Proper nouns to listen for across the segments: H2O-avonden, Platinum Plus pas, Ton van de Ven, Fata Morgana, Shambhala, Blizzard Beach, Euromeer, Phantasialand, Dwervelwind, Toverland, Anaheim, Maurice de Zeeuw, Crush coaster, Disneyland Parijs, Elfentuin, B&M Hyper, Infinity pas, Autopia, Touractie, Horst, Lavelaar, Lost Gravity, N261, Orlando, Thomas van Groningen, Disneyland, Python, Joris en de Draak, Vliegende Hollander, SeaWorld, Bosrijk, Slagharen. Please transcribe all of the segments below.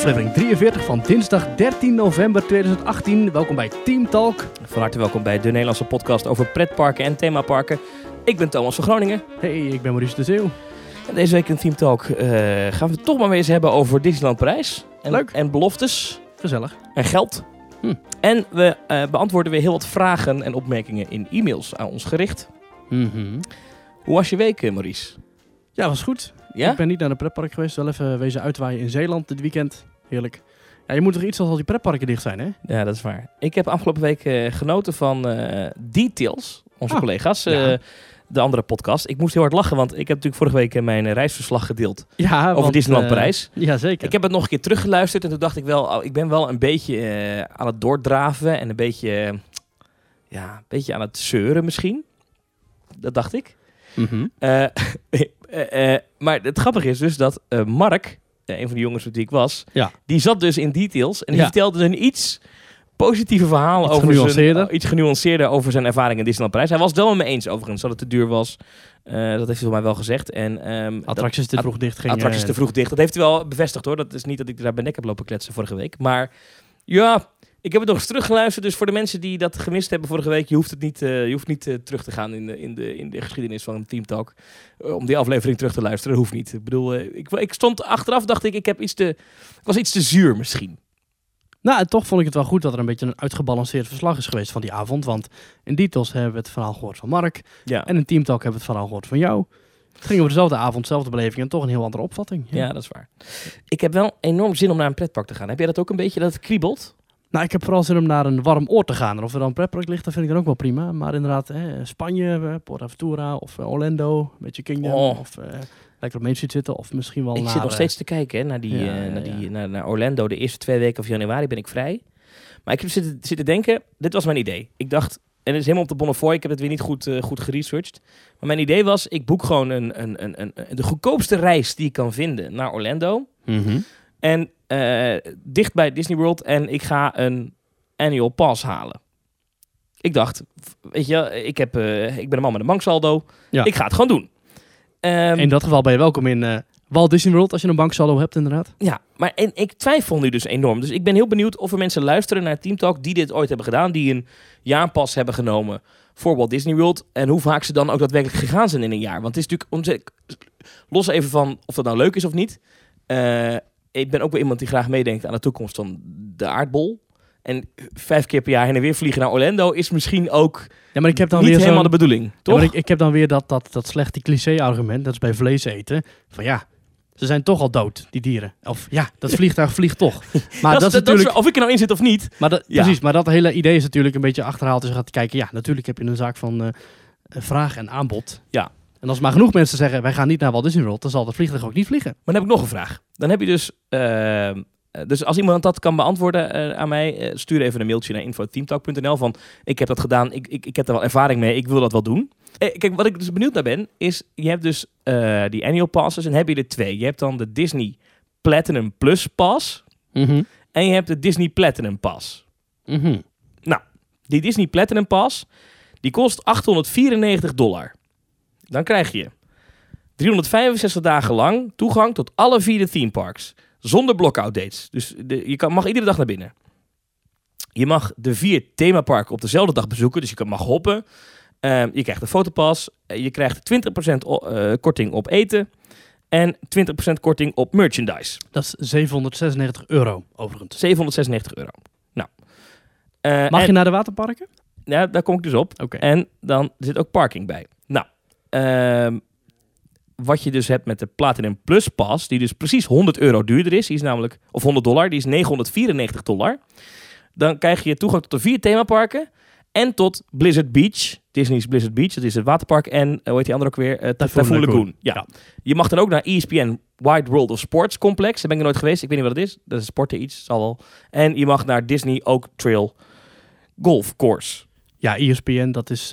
Aflevering 43 van dinsdag 13 november 2018. Welkom bij Team Talk. Van harte welkom bij de Nederlandse podcast over pretparken en themaparken. Ik ben Thomas van Groningen. Hey, ik ben Maurice de Zeeuw. En deze week in Team Talk gaan we het toch maar weer eens hebben over Disneyland Parijs. Leuk. En beloftes. Gezellig. En geld. En we beantwoorden weer heel wat vragen en opmerkingen in e-mails aan ons gericht. Hoe was je week, Maurice? Ja, was goed. Ja? Ik ben niet naar een pretpark geweest. Wel even wezen uitwaaien in Zeeland dit weekend. Heerlijk. Ja, je moet toch iets als al die pretparken dicht zijn, hè? Ja, dat is waar. Ik heb afgelopen week genoten van Details. Onze collega's. Ja. De andere podcast. Ik moest heel hard lachen, want ik heb natuurlijk vorige week mijn reisverslag gedeeld over Disneyland Parijs. Jazeker. Ik heb het nog een keer teruggeluisterd en toen dacht ik wel, ik ben wel een beetje aan het doordraven en een beetje aan het zeuren misschien. Dat dacht ik. Maar het grappige is dus dat Mark, een van de jongens met wie ik was, die zat dus in Details en die vertelde een iets positieve verhalen iets genuanceerder over zijn ervaring in Disneyland Parijs. Hij was het wel met me eens overigens, dat het te duur was. Dat heeft hij voor mij wel gezegd. En, attracties te vroeg dicht gingen. Attracties te vroeg dicht. Dat heeft hij wel bevestigd hoor. Dat is niet dat ik daar bij nek heb lopen kletsen vorige week. Maar ja, ik heb het nog eens teruggeluisterd. Dus voor de mensen die dat gemist hebben vorige week, je hoeft het niet, terug te gaan in de geschiedenis van Team Talk. Om die aflevering terug te luisteren, hoeft niet. Ik bedoel, ik stond achteraf, dacht ik, ik was iets te zuur misschien. Nou, en toch vond ik het wel goed dat er een beetje een uitgebalanceerd verslag is geweest van die avond. Want in Details hebben we het verhaal gehoord van Mark. Ja. En in Team Talk hebben we het verhaal gehoord van jou. Het ging over dezelfde avond, dezelfde beleving en toch een heel andere opvatting. Ja. Ja, dat is waar. Ik heb wel enorm zin om naar een pretpark te gaan. Heb jij dat ook een beetje, dat het kriebelt? Nou, ik heb vooral zin om naar een warm oord te gaan. En of er dan een pretpark ligt, dat vind ik dan ook wel prima. Maar inderdaad, Spanje, PortAventura of Orlando, een beetje Kingdom of... lekker op Main Street zitten of misschien wel. Ik zit nog steeds te kijken hè, naar Orlando. De eerste 2 weken van januari ben ik vrij. Maar ik heb zitten denken, dit was mijn idee. Ik dacht, en het is helemaal op de Bonnefoy, ik heb het weer niet goed geresearched. Maar mijn idee was, ik boek gewoon de goedkoopste reis die ik kan vinden naar Orlando. En dicht bij Disney World en ik ga een annual pass halen. Ik dacht, weet je, ik ben een man met een banksaldo. Ja. Ik ga het gewoon doen. In dat geval ben je welkom in Walt Disney World als je een banksaldo hebt inderdaad. Ja, maar en ik twijfel nu dus enorm. Dus ik ben heel benieuwd of er mensen luisteren naar Team Talk die dit ooit hebben gedaan. Die een jaarpas hebben genomen voor Walt Disney World. En hoe vaak ze dan ook daadwerkelijk gegaan zijn in een jaar. Want het is natuurlijk, los even van of dat nou leuk is of niet. Ik ben ook wel iemand die graag meedenkt aan de toekomst van de aardbol. En 5 keer per jaar heen en weer vliegen naar Orlando is misschien ook maar ik heb dan niet weer helemaal de bedoeling, toch? Ja, maar ik heb dan weer dat slechte cliché-argument, dat is bij vlees eten. Van ja, ze zijn toch al dood, die dieren. Of ja, dat vliegtuig vliegt toch. Maar dat is natuurlijk... of ik er nou in zit of niet. Maar precies, maar dat hele idee is natuurlijk een beetje achterhaald. Dus je gaat kijken, ja, natuurlijk heb je een zaak van vraag en aanbod. Ja. En als maar genoeg mensen zeggen, wij gaan niet naar Walt Disney World, dan zal dat vliegtuig ook niet vliegen. Maar dan heb ik nog een vraag. Dan heb je dus... dus als iemand dat kan beantwoorden aan mij, stuur even een mailtje naar info@teamtalk.nl van ik heb dat gedaan, ik heb er wel ervaring mee, ik wil dat wel doen. Kijk, wat ik dus benieuwd naar ben, is je hebt dus die annual passes en heb je er 2. Je hebt dan de Disney Platinum Plus pas en je hebt de Disney Platinum pas. Nou, die Disney Platinum pas, die kost $894. Dan krijg je 365 dagen lang toegang tot alle 4 theme parks. Zonder block-out dates. Dus mag iedere dag naar binnen. Je mag de 4 themaparken op dezelfde dag bezoeken. Dus je mag hoppen. Je krijgt een fotopas. Je krijgt 20% korting op eten. En 20% korting op merchandise. Dat is €796 overigens. €796. Nou. Mag je naar de waterparken? Ja, daar kom ik dus op. Okay. En dan zit ook parking bij. Nou. Wat je dus hebt met de Platinum Plus pas, die dus precies €100 duurder is. Die is namelijk, of $100, die is $994. Dan krijg je toegang tot de 4 themaparken en tot Blizzard Beach. Disney's Blizzard Beach, dat is het waterpark. En, hoe heet die andere ook weer? Typhoon Lagoon. Ja. Je mag dan ook naar ESPN Wide World of Sports Complex. Daar ben ik nog nooit geweest. Ik weet niet wat het is. Dat is sporten iets, zal wel. En je mag naar Disney Oak Trail Golf Course. Ja, ESPN, dat is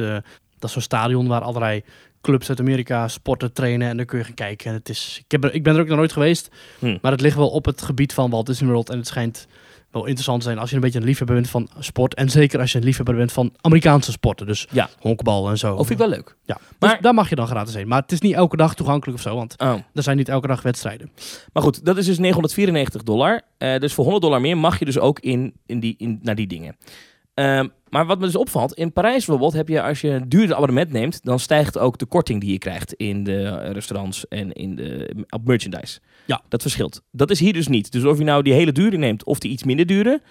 zo'n stadion waar allerlei clubs uit Amerika sporten, trainen en dan kun je gaan kijken. Ik ben er ook nog nooit geweest, maar het ligt wel op het gebied van Walt Disney World en het schijnt wel interessant zijn als je een beetje een liefhebber bent van sport. En zeker als je een liefhebber bent van Amerikaanse sporten. Dus ja, honkbal en zo. Of vind ik wel leuk. Ja, maar dus daar mag je dan gratis heen. Maar het is niet elke dag toegankelijk of zo. Want er zijn niet elke dag wedstrijden. Maar goed, dat is dus $994. Dus voor $100 meer mag je dus ook naar die dingen. Maar wat me dus opvalt, in Parijs bijvoorbeeld heb je, als je een duurder abonnement neemt, dan stijgt ook de korting die je krijgt in de restaurants en op merchandise. Ja. Dat verschilt. Dat is hier dus niet. Dus of je nou die hele dure neemt of die iets minder dure,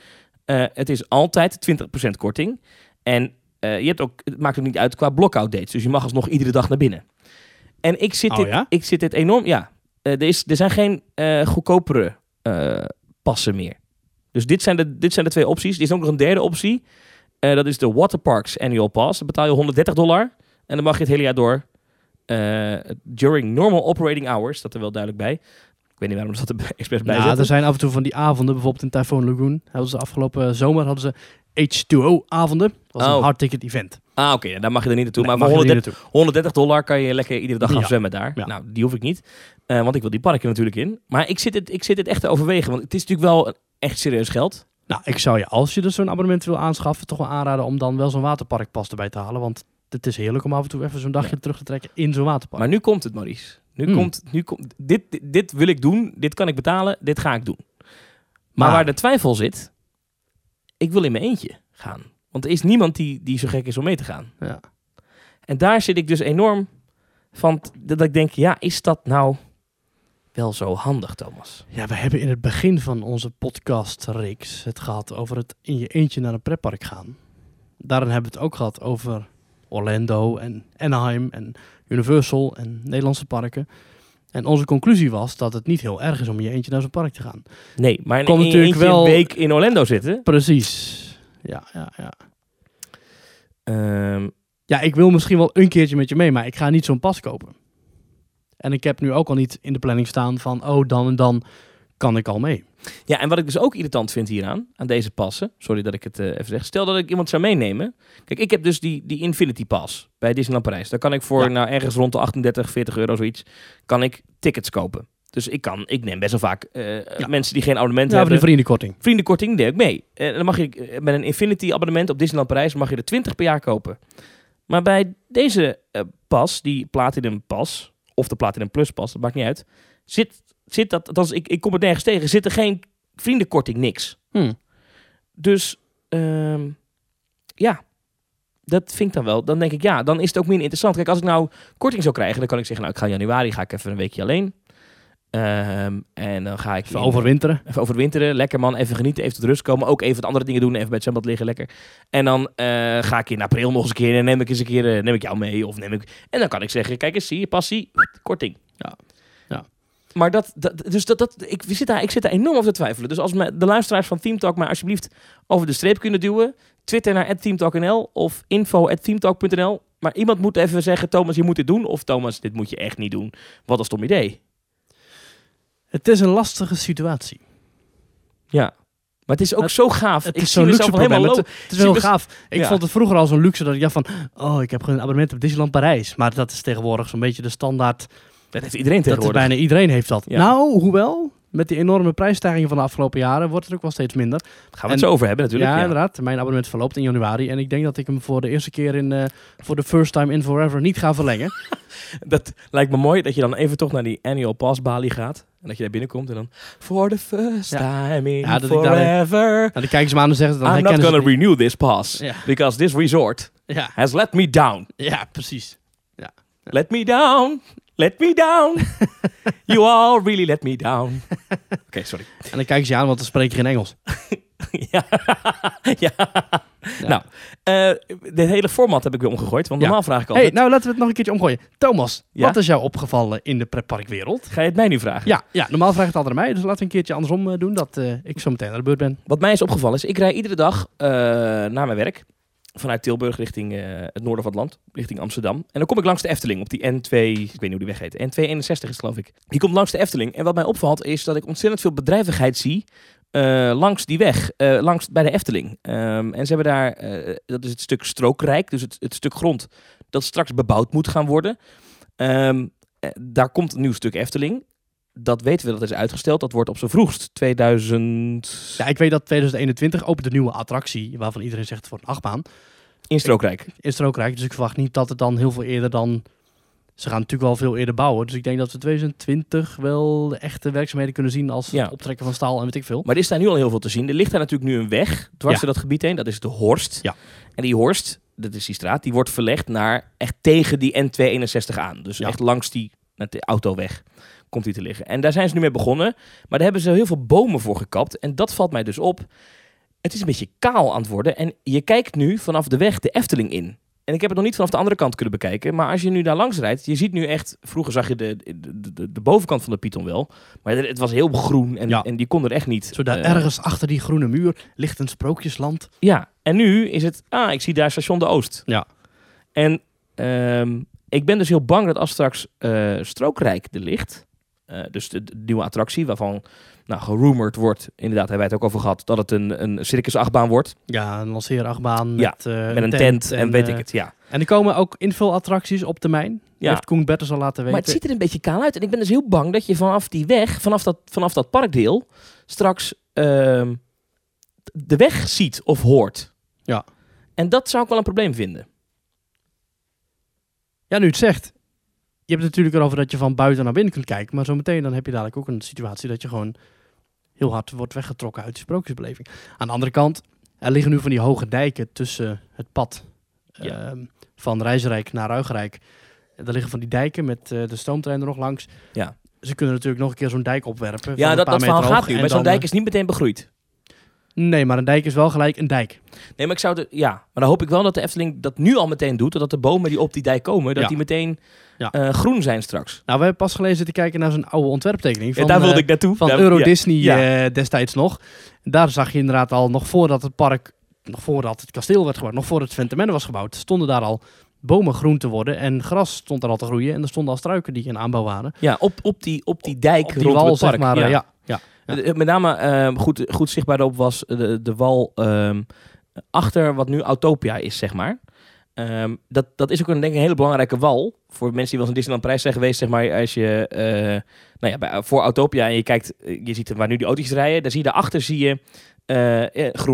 het is altijd 20% korting. En het maakt ook niet uit qua block-out dates. Dus je mag alsnog iedere dag naar binnen. En ik zit dit enorm... Ja, er zijn geen goedkopere passen meer. Dus dit zijn de twee opties. Er is ook nog een derde optie. Dat is de Waterparks Annual Pass. Dan betaal je $130. En dan mag je het hele jaar door. During normal operating hours. Dat er wel duidelijk bij. Ik weet niet waarom dat er expres bij zit. Er zijn af en toe van die avonden. Bijvoorbeeld in Typhoon Lagoon. Afgelopen zomer hadden ze H2O-avonden. Dat was een hardticket event. Oké. Ja, daar mag je er niet naartoe. Nee, maar voor $130 kan je lekker iedere dag gaan zwemmen daar. Ja. Nou, die hoef ik niet. Want ik wil die parken natuurlijk in. Maar ik zit het echt te overwegen. Want het is natuurlijk wel echt serieus geld. Nou, ik zou je, als je dus zo'n abonnement wil aanschaffen, toch wel aanraden om dan wel zo'n waterparkpas erbij te halen. Want het is heerlijk om af en toe even zo'n dagje terug te trekken in zo'n waterpark. Maar nu komt het, Maurice. Dit wil ik doen. Dit kan ik betalen. Dit ga ik doen. Maar waar de twijfel zit, ik wil in mijn eentje gaan. Want er is niemand die zo gek is om mee te gaan. Ja. En daar zit ik dus enorm van, dat ik denk, ja, is dat nou wel zo handig, Thomas? Ja, we hebben in het begin van onze podcastreeks het gehad over het in je eentje naar een pretpark gaan. Daarin hebben we het ook gehad over Orlando en Anaheim en Universal en Nederlandse parken. En onze conclusie was dat het niet heel erg is om in je eentje naar zo'n park te gaan. Nee, maar in je eentje wel een week in Orlando zitten. Precies. Ja. Ja, ik wil misschien wel een keertje met je mee, maar ik ga niet zo'n pas kopen. En ik heb nu ook al niet in de planning staan van, dan en dan kan ik al mee. Ja, en wat ik dus ook irritant vind hieraan, aan deze passen. Sorry dat ik het even zeg. Stel dat ik iemand zou meenemen. Kijk, ik heb dus die Infinity pas bij Disneyland Parijs. Daar kan ik voor ergens rond de €38, €40 zoiets, kan ik tickets kopen. Dus ik neem best wel vaak mensen die geen abonnement hebben. Ja, de vriendenkorting. Vriendenkorting neem ik mee. Dan mag je met een Infinity abonnement op Disneyland Parijs mag je er 20 per jaar kopen. Maar bij deze pas, die Platinum pas, of de Platinum Plus pas, dat maakt niet uit. Zit dat, althans, ik kom het nergens tegen, zit er geen vriendenkorting, niks. Dus dat vind ik dan wel. Dan denk ik, dan is het ook minder interessant. Kijk, als ik nou korting zou krijgen, dan kan ik zeggen, nou, ik ga in januari ga ik even een weekje alleen. En dan ga ik even overwinteren. Even overwinteren. Lekker man, even genieten, even tot rust komen. Ook even wat andere dingen doen, even bij het zwembad liggen, lekker. En dan ga ik in april nog eens een keer en neem ik jou mee. En dan kan ik zeggen, kijk eens, zie je, passie, korting. Ja. Maar ik zit daar enorm over te twijfelen. Dus als de luisteraars van Theme Talk mij alsjeblieft over de streep kunnen duwen, Twitter naar @themetalk.nl of info@themetalk.nl. Maar iemand moet even zeggen, Thomas, je moet dit doen. Of Thomas, dit moet je echt niet doen. Wat een stom idee. Het is een lastige situatie. Ja. Maar het is ook zo gaaf. Het is zo'n luxe probleem. Het is heel gaaf. Ik vond het vroeger al zo'n luxe dat ik dacht van, ik heb gewoon een abonnement op Disneyland Parijs. Maar dat is tegenwoordig zo'n beetje de standaard. Dat heeft iedereen tegenwoordig. Dat bijna iedereen heeft dat. Ja. Nou, hoewel, met die enorme prijsstijgingen van de afgelopen jaren wordt het ook wel steeds minder. Daar gaan we het zo over hebben natuurlijk. Ja, inderdaad. Mijn abonnement verloopt in januari. En ik denk dat ik hem voor de eerste keer voor de first time in forever niet ga verlengen. Dat lijkt me mooi, dat je dan even toch naar die annual pass balie gaat. En dat je daar binnenkomt en dan, for the first time in forever. Dan kijken ze me aan en zeggen, I'm not gonna renew this pass. Yeah. Because this resort has let me down. Ja, precies. Ja. Let me down. Let me down. You all really let me down. Oké, sorry. En dan kijken ze je aan, want dan spreek je geen Engels. Nou, de hele format heb ik weer omgegooid. Want normaal vraag ik altijd... Hey, nou, laten we het nog een keertje omgooien. Thomas, wat is jou opgevallen in de pretparkwereld? Ga je het mij nu vragen? Ja, normaal vraag je het altijd aan mij. Dus laten we een keertje andersom doen, dat ik zo meteen aan de beurt ben. Wat mij is opgevallen is, ik rij iedere dag naar mijn werk. Vanuit Tilburg richting het noorden van het land, richting Amsterdam. En dan kom ik langs de Efteling op die N2, ik weet niet hoe die weg heet, N261 is het, geloof ik. Die komt langs de Efteling. En wat mij opvalt is dat ik ontzettend veel bedrijvigheid zie langs die weg, langs bij de Efteling. En ze hebben daar, dat is het stuk Strookrijk, dus het stuk grond dat straks bebouwd moet gaan worden. Daar komt een nieuw stuk Efteling. dat weten we, dat is uitgesteld. Dat wordt op zijn vroegst 2000... Ja, ik weet dat 2021 opent de nieuwe attractie, waarvan iedereen zegt voor een achtbaan. In Strookrijk. In Strookrijk, dus ik verwacht niet dat het dan heel veel eerder dan... Ze gaan natuurlijk wel veel eerder bouwen. Dus ik denk dat we 2020 wel de echte werkzaamheden kunnen zien als het optrekken van staal en weet ik veel. Maar er is daar nu al heel veel te zien. Er ligt daar natuurlijk nu een weg dwars door dat gebied heen. Dat is de Horst. Ja. En die Horst, dat is die straat, die wordt verlegd naar echt tegen die N261 aan. Dus echt langs die de autoweg komt die te liggen. En daar zijn ze nu mee begonnen. Maar daar hebben ze heel veel bomen voor gekapt. En dat valt mij dus op. Het is een beetje kaal aan het worden. En je kijkt nu vanaf de weg de Efteling in. En ik heb het nog niet vanaf de andere kant kunnen bekijken. Maar als je nu daar langs rijdt, je ziet nu echt... Vroeger zag je de bovenkant van de Python wel. Maar het was heel groen en die kon er echt niet... Zo daar ergens achter die groene muur ligt een sprookjesland. Ja, en nu is het... Ah, ik zie daar Station de Oost. Ja. En ik ben dus heel bang dat als straks Strookrijk er ligt... dus de nieuwe attractie waarvan gerumored wordt... Inderdaad, hebben wij het ook over gehad... dat het een circusachtbaan wordt. Ja, een lanceerachtbaan met een tent en weet ik het, ja. En er komen ook invulattracties op termijn. Ja. Heeft Koen Bertens al laten weten. Maar het ziet er een beetje kaal uit. En ik ben dus heel bang dat je vanaf die weg... vanaf dat parkdeel... straks de weg ziet of hoort. Ja. En dat zou ik wel een probleem vinden. Ja, nu het zegt... Je hebt het natuurlijk erover dat je van buiten naar binnen kunt kijken. Maar zometeen dan heb je dadelijk ook een situatie dat je gewoon heel hard wordt weggetrokken uit de sprookjesbeleving. Aan de andere kant, er liggen nu van die hoge dijken tussen het pad van Rijsrijk naar Ruigrijk. Er liggen van die dijken met de stoomtrein er nog langs. Ja. Ze kunnen natuurlijk nog een keer zo'n dijk opwerpen. Ja, dat verhaal gaat nu. Maar zo'n dijk is niet meteen begroeid. Nee, maar een dijk is wel gelijk een dijk. Nee, maar ik zou... maar dan hoop ik wel dat de Efteling dat nu al meteen doet. Dat de bomen die op die dijk komen, dat die meteen groen zijn straks. Nou, we hebben pas gelezen te kijken naar zo'n oude ontwerptekening. Van, daar wilde ik naartoe. Van Euro Disney destijds nog. Daar zag je inderdaad al, nog voordat het park, nog voordat het kasteel werd gebouwd, nog voordat het Phantom Manor was gebouwd, stonden daar al bomen groen te worden en gras stond daar al te groeien. En er stonden al struiken die in aanbouw waren. Ja, op die dijk rond het park. Zeg maar, ja. Ja. Met name goed zichtbaar op was de wal achter wat nu Autopia is, zeg maar. Dat is ook een hele belangrijke wal voor mensen die wel eens in Disneyland Parijs zijn geweest. Zeg maar, als je voor Autopia en je kijkt, je ziet waar nu die auto's rijden. Daar zie je daarachter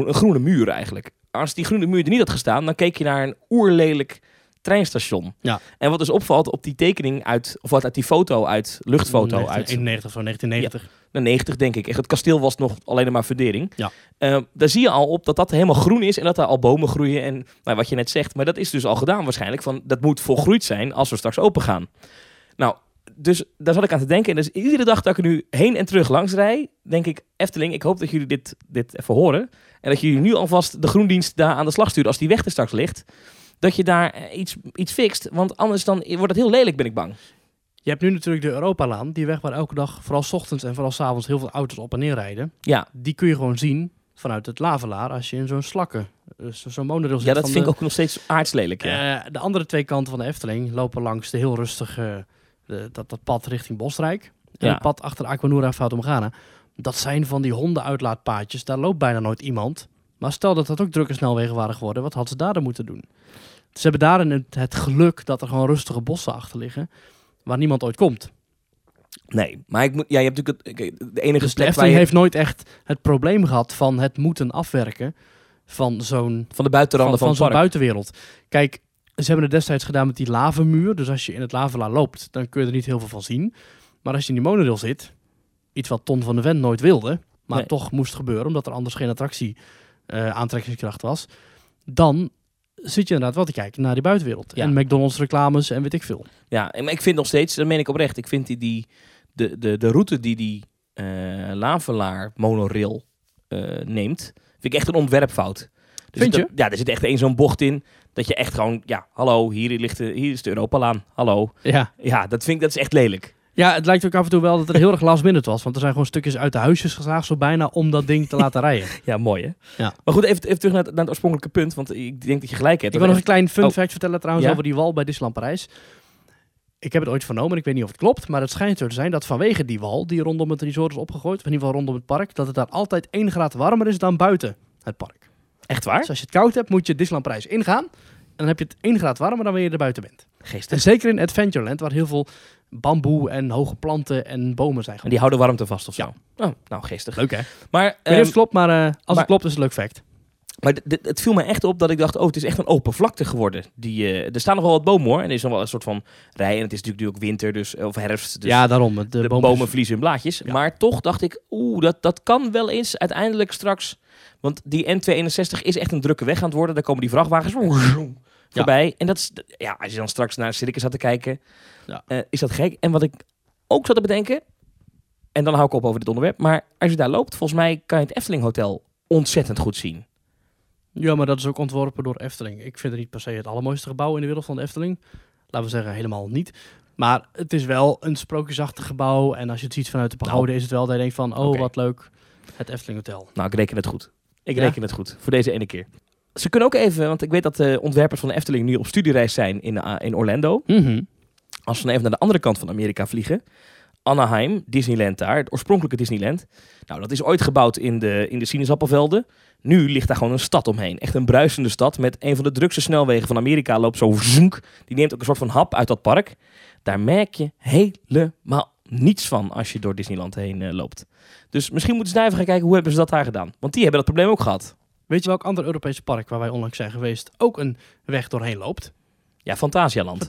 een groene muur eigenlijk. Als die groene muur er niet had gestaan, dan keek je naar een oerlelijk treinstation. Ja. En wat dus opvalt op die tekening luchtfoto uit... 1990. Ja, 90 denk ik. Echt, het kasteel was nog alleen maar verdering. Ja. Daar zie je al op dat helemaal groen is en dat daar al bomen groeien en wat je net zegt. Maar dat is dus al gedaan waarschijnlijk. Dat moet volgroeid zijn als we straks open gaan. Nou, dus daar zat ik aan te denken. En dus iedere dag dat ik er nu heen en terug langs rijd, denk ik, Efteling, ik hoop dat jullie dit even horen. En dat jullie nu alvast de groendienst daar aan de slag sturen als die weg er straks ligt. Dat je daar iets fixt, want anders dan wordt het heel lelijk, ben ik bang. Je hebt nu natuurlijk de Europalaan, die weg waar elke dag, vooral 's ochtends en vooral 's avonds, heel veel auto's op en neer rijden. Ja. Die kun je gewoon zien vanuit het Lavelaar als je in zo'n slakken, zo'n monorail zit. Ja, dat vind ik ook nog steeds aardslelijk. Ja. De andere twee kanten van de Efteling lopen langs de heel rustige, dat pad richting Bosrijk. En het pad achter Aquanura en Fata Morgana. Dat zijn van die hondenuitlaatpaadjes, daar loopt bijna nooit iemand. Maar stel dat ook drukke snelwegen waren geworden, wat had ze daar dan moeten doen? Ze hebben daarin het geluk dat er gewoon rustige bossen achter liggen, waar niemand ooit komt. Nee, maar je hebt natuurlijk de enige plek. De Efteling heeft nooit echt het probleem gehad van het moeten afwerken van de buitenranden van zo'n buitenwereld. Kijk, ze hebben het destijds gedaan met die lavenmuur. Dus als je in het Lavelaar loopt, dan kun je er niet heel veel van zien. Maar als je in die monorail zit, iets wat Ton van de Ven nooit wilde, maar toch moest gebeuren, omdat er anders geen attractie aantrekkingskracht was, dan zit je inderdaad wel te kijken naar die buitenwereld. Ja. En McDonald's reclames en weet ik veel. Ja, maar ik vind nog steeds, dat meen ik oprecht, ik vind de route die Lavelaar monorail neemt, vind ik echt een ontwerpfout. Vind je? Ja, er zit echt één zo'n bocht in, dat je echt gewoon, hier is de Europalaan, hallo. Ja. Ja, dat is echt lelijk. Ja, het lijkt ook af en toe wel dat er heel erg last minute was. Want er zijn gewoon stukjes uit de huisjes gezaagd, zo bijna, om dat ding te laten rijden. Ja, mooi hè? Ja. Maar goed, even terug naar het oorspronkelijke punt. Want ik denk dat je gelijk hebt. Ik wil nog een klein fun fact vertellen trouwens over die wal bij Disneyland Parijs. Ik heb het ooit vernomen, ik weet niet of het klopt. Maar het schijnt zo te zijn dat vanwege die wal, die rondom het resort is opgegooid, of in ieder geval rondom het park, dat het daar altijd 1 graad warmer is dan buiten het park. Echt waar? Dus als je het koud hebt, moet je Disneyland Parijs ingaan. En dan heb je het 1 graad warmer dan wanneer je er buiten bent. Geestig. En zeker in Adventureland, waar heel veel bamboe en hoge planten en bomen zijn. En die houden warmte vast of zo. Ja. Oh, nou, geestig. Leuk hè? Maar, ik weet niet of het klopt, maar het klopt is het leuk fact. Maar het viel me echt op dat ik dacht, oh, het is echt een open vlakte geworden. Er staan nog wel wat bomen hoor. En er is nog wel een soort van rij. En het is natuurlijk ook winter, dus, of herfst. Dus ja, daarom. De bomen verliezen hun blaadjes. Ja. Maar toch dacht ik, dat kan wel eens uiteindelijk straks. Want die N261 is echt een drukke weg aan het worden. Daar komen die vrachtwagens voorbij. Ja. En dat is, ja, als je dan straks naar circus zat te kijken, is dat gek. En wat ik ook zat te bedenken, en dan hou ik op over dit onderwerp. Maar als je daar loopt, volgens mij kan je het Efteling Hotel ontzettend goed zien. Ja, maar dat is ook ontworpen door Efteling. Ik vind het niet per se het allermooiste gebouw in de wereld van de Efteling. Laten we zeggen, helemaal niet. Maar het is wel een sprookjesachtig gebouw. En als je het ziet vanuit de pagode is het wel dat je denkt van, wat leuk, het Efteling Hotel. Nou, ik reken het goed. Reken het goed, voor deze ene keer. Ze kunnen ook even, want ik weet dat de ontwerpers van de Efteling nu op studiereis zijn in Orlando. Mm-hmm. Als ze dan even naar de andere kant van Amerika vliegen. Anaheim, Disneyland daar, het oorspronkelijke Disneyland. Nou, dat is ooit gebouwd in de sinaasappelvelden. Nu ligt daar gewoon een stad omheen. Echt een bruisende stad met een van de drukste snelwegen van Amerika. Loopt zo zoenk. Die neemt ook een soort van hap uit dat park. Daar merk je helemaal niets van als je door Disneyland heen loopt. Dus misschien moeten ze daar even gaan kijken hoe hebben ze dat daar gedaan. Want die hebben dat probleem ook gehad. Weet je welk ander Europese park waar wij onlangs zijn geweest ook een weg doorheen loopt? Ja, Phantasialand.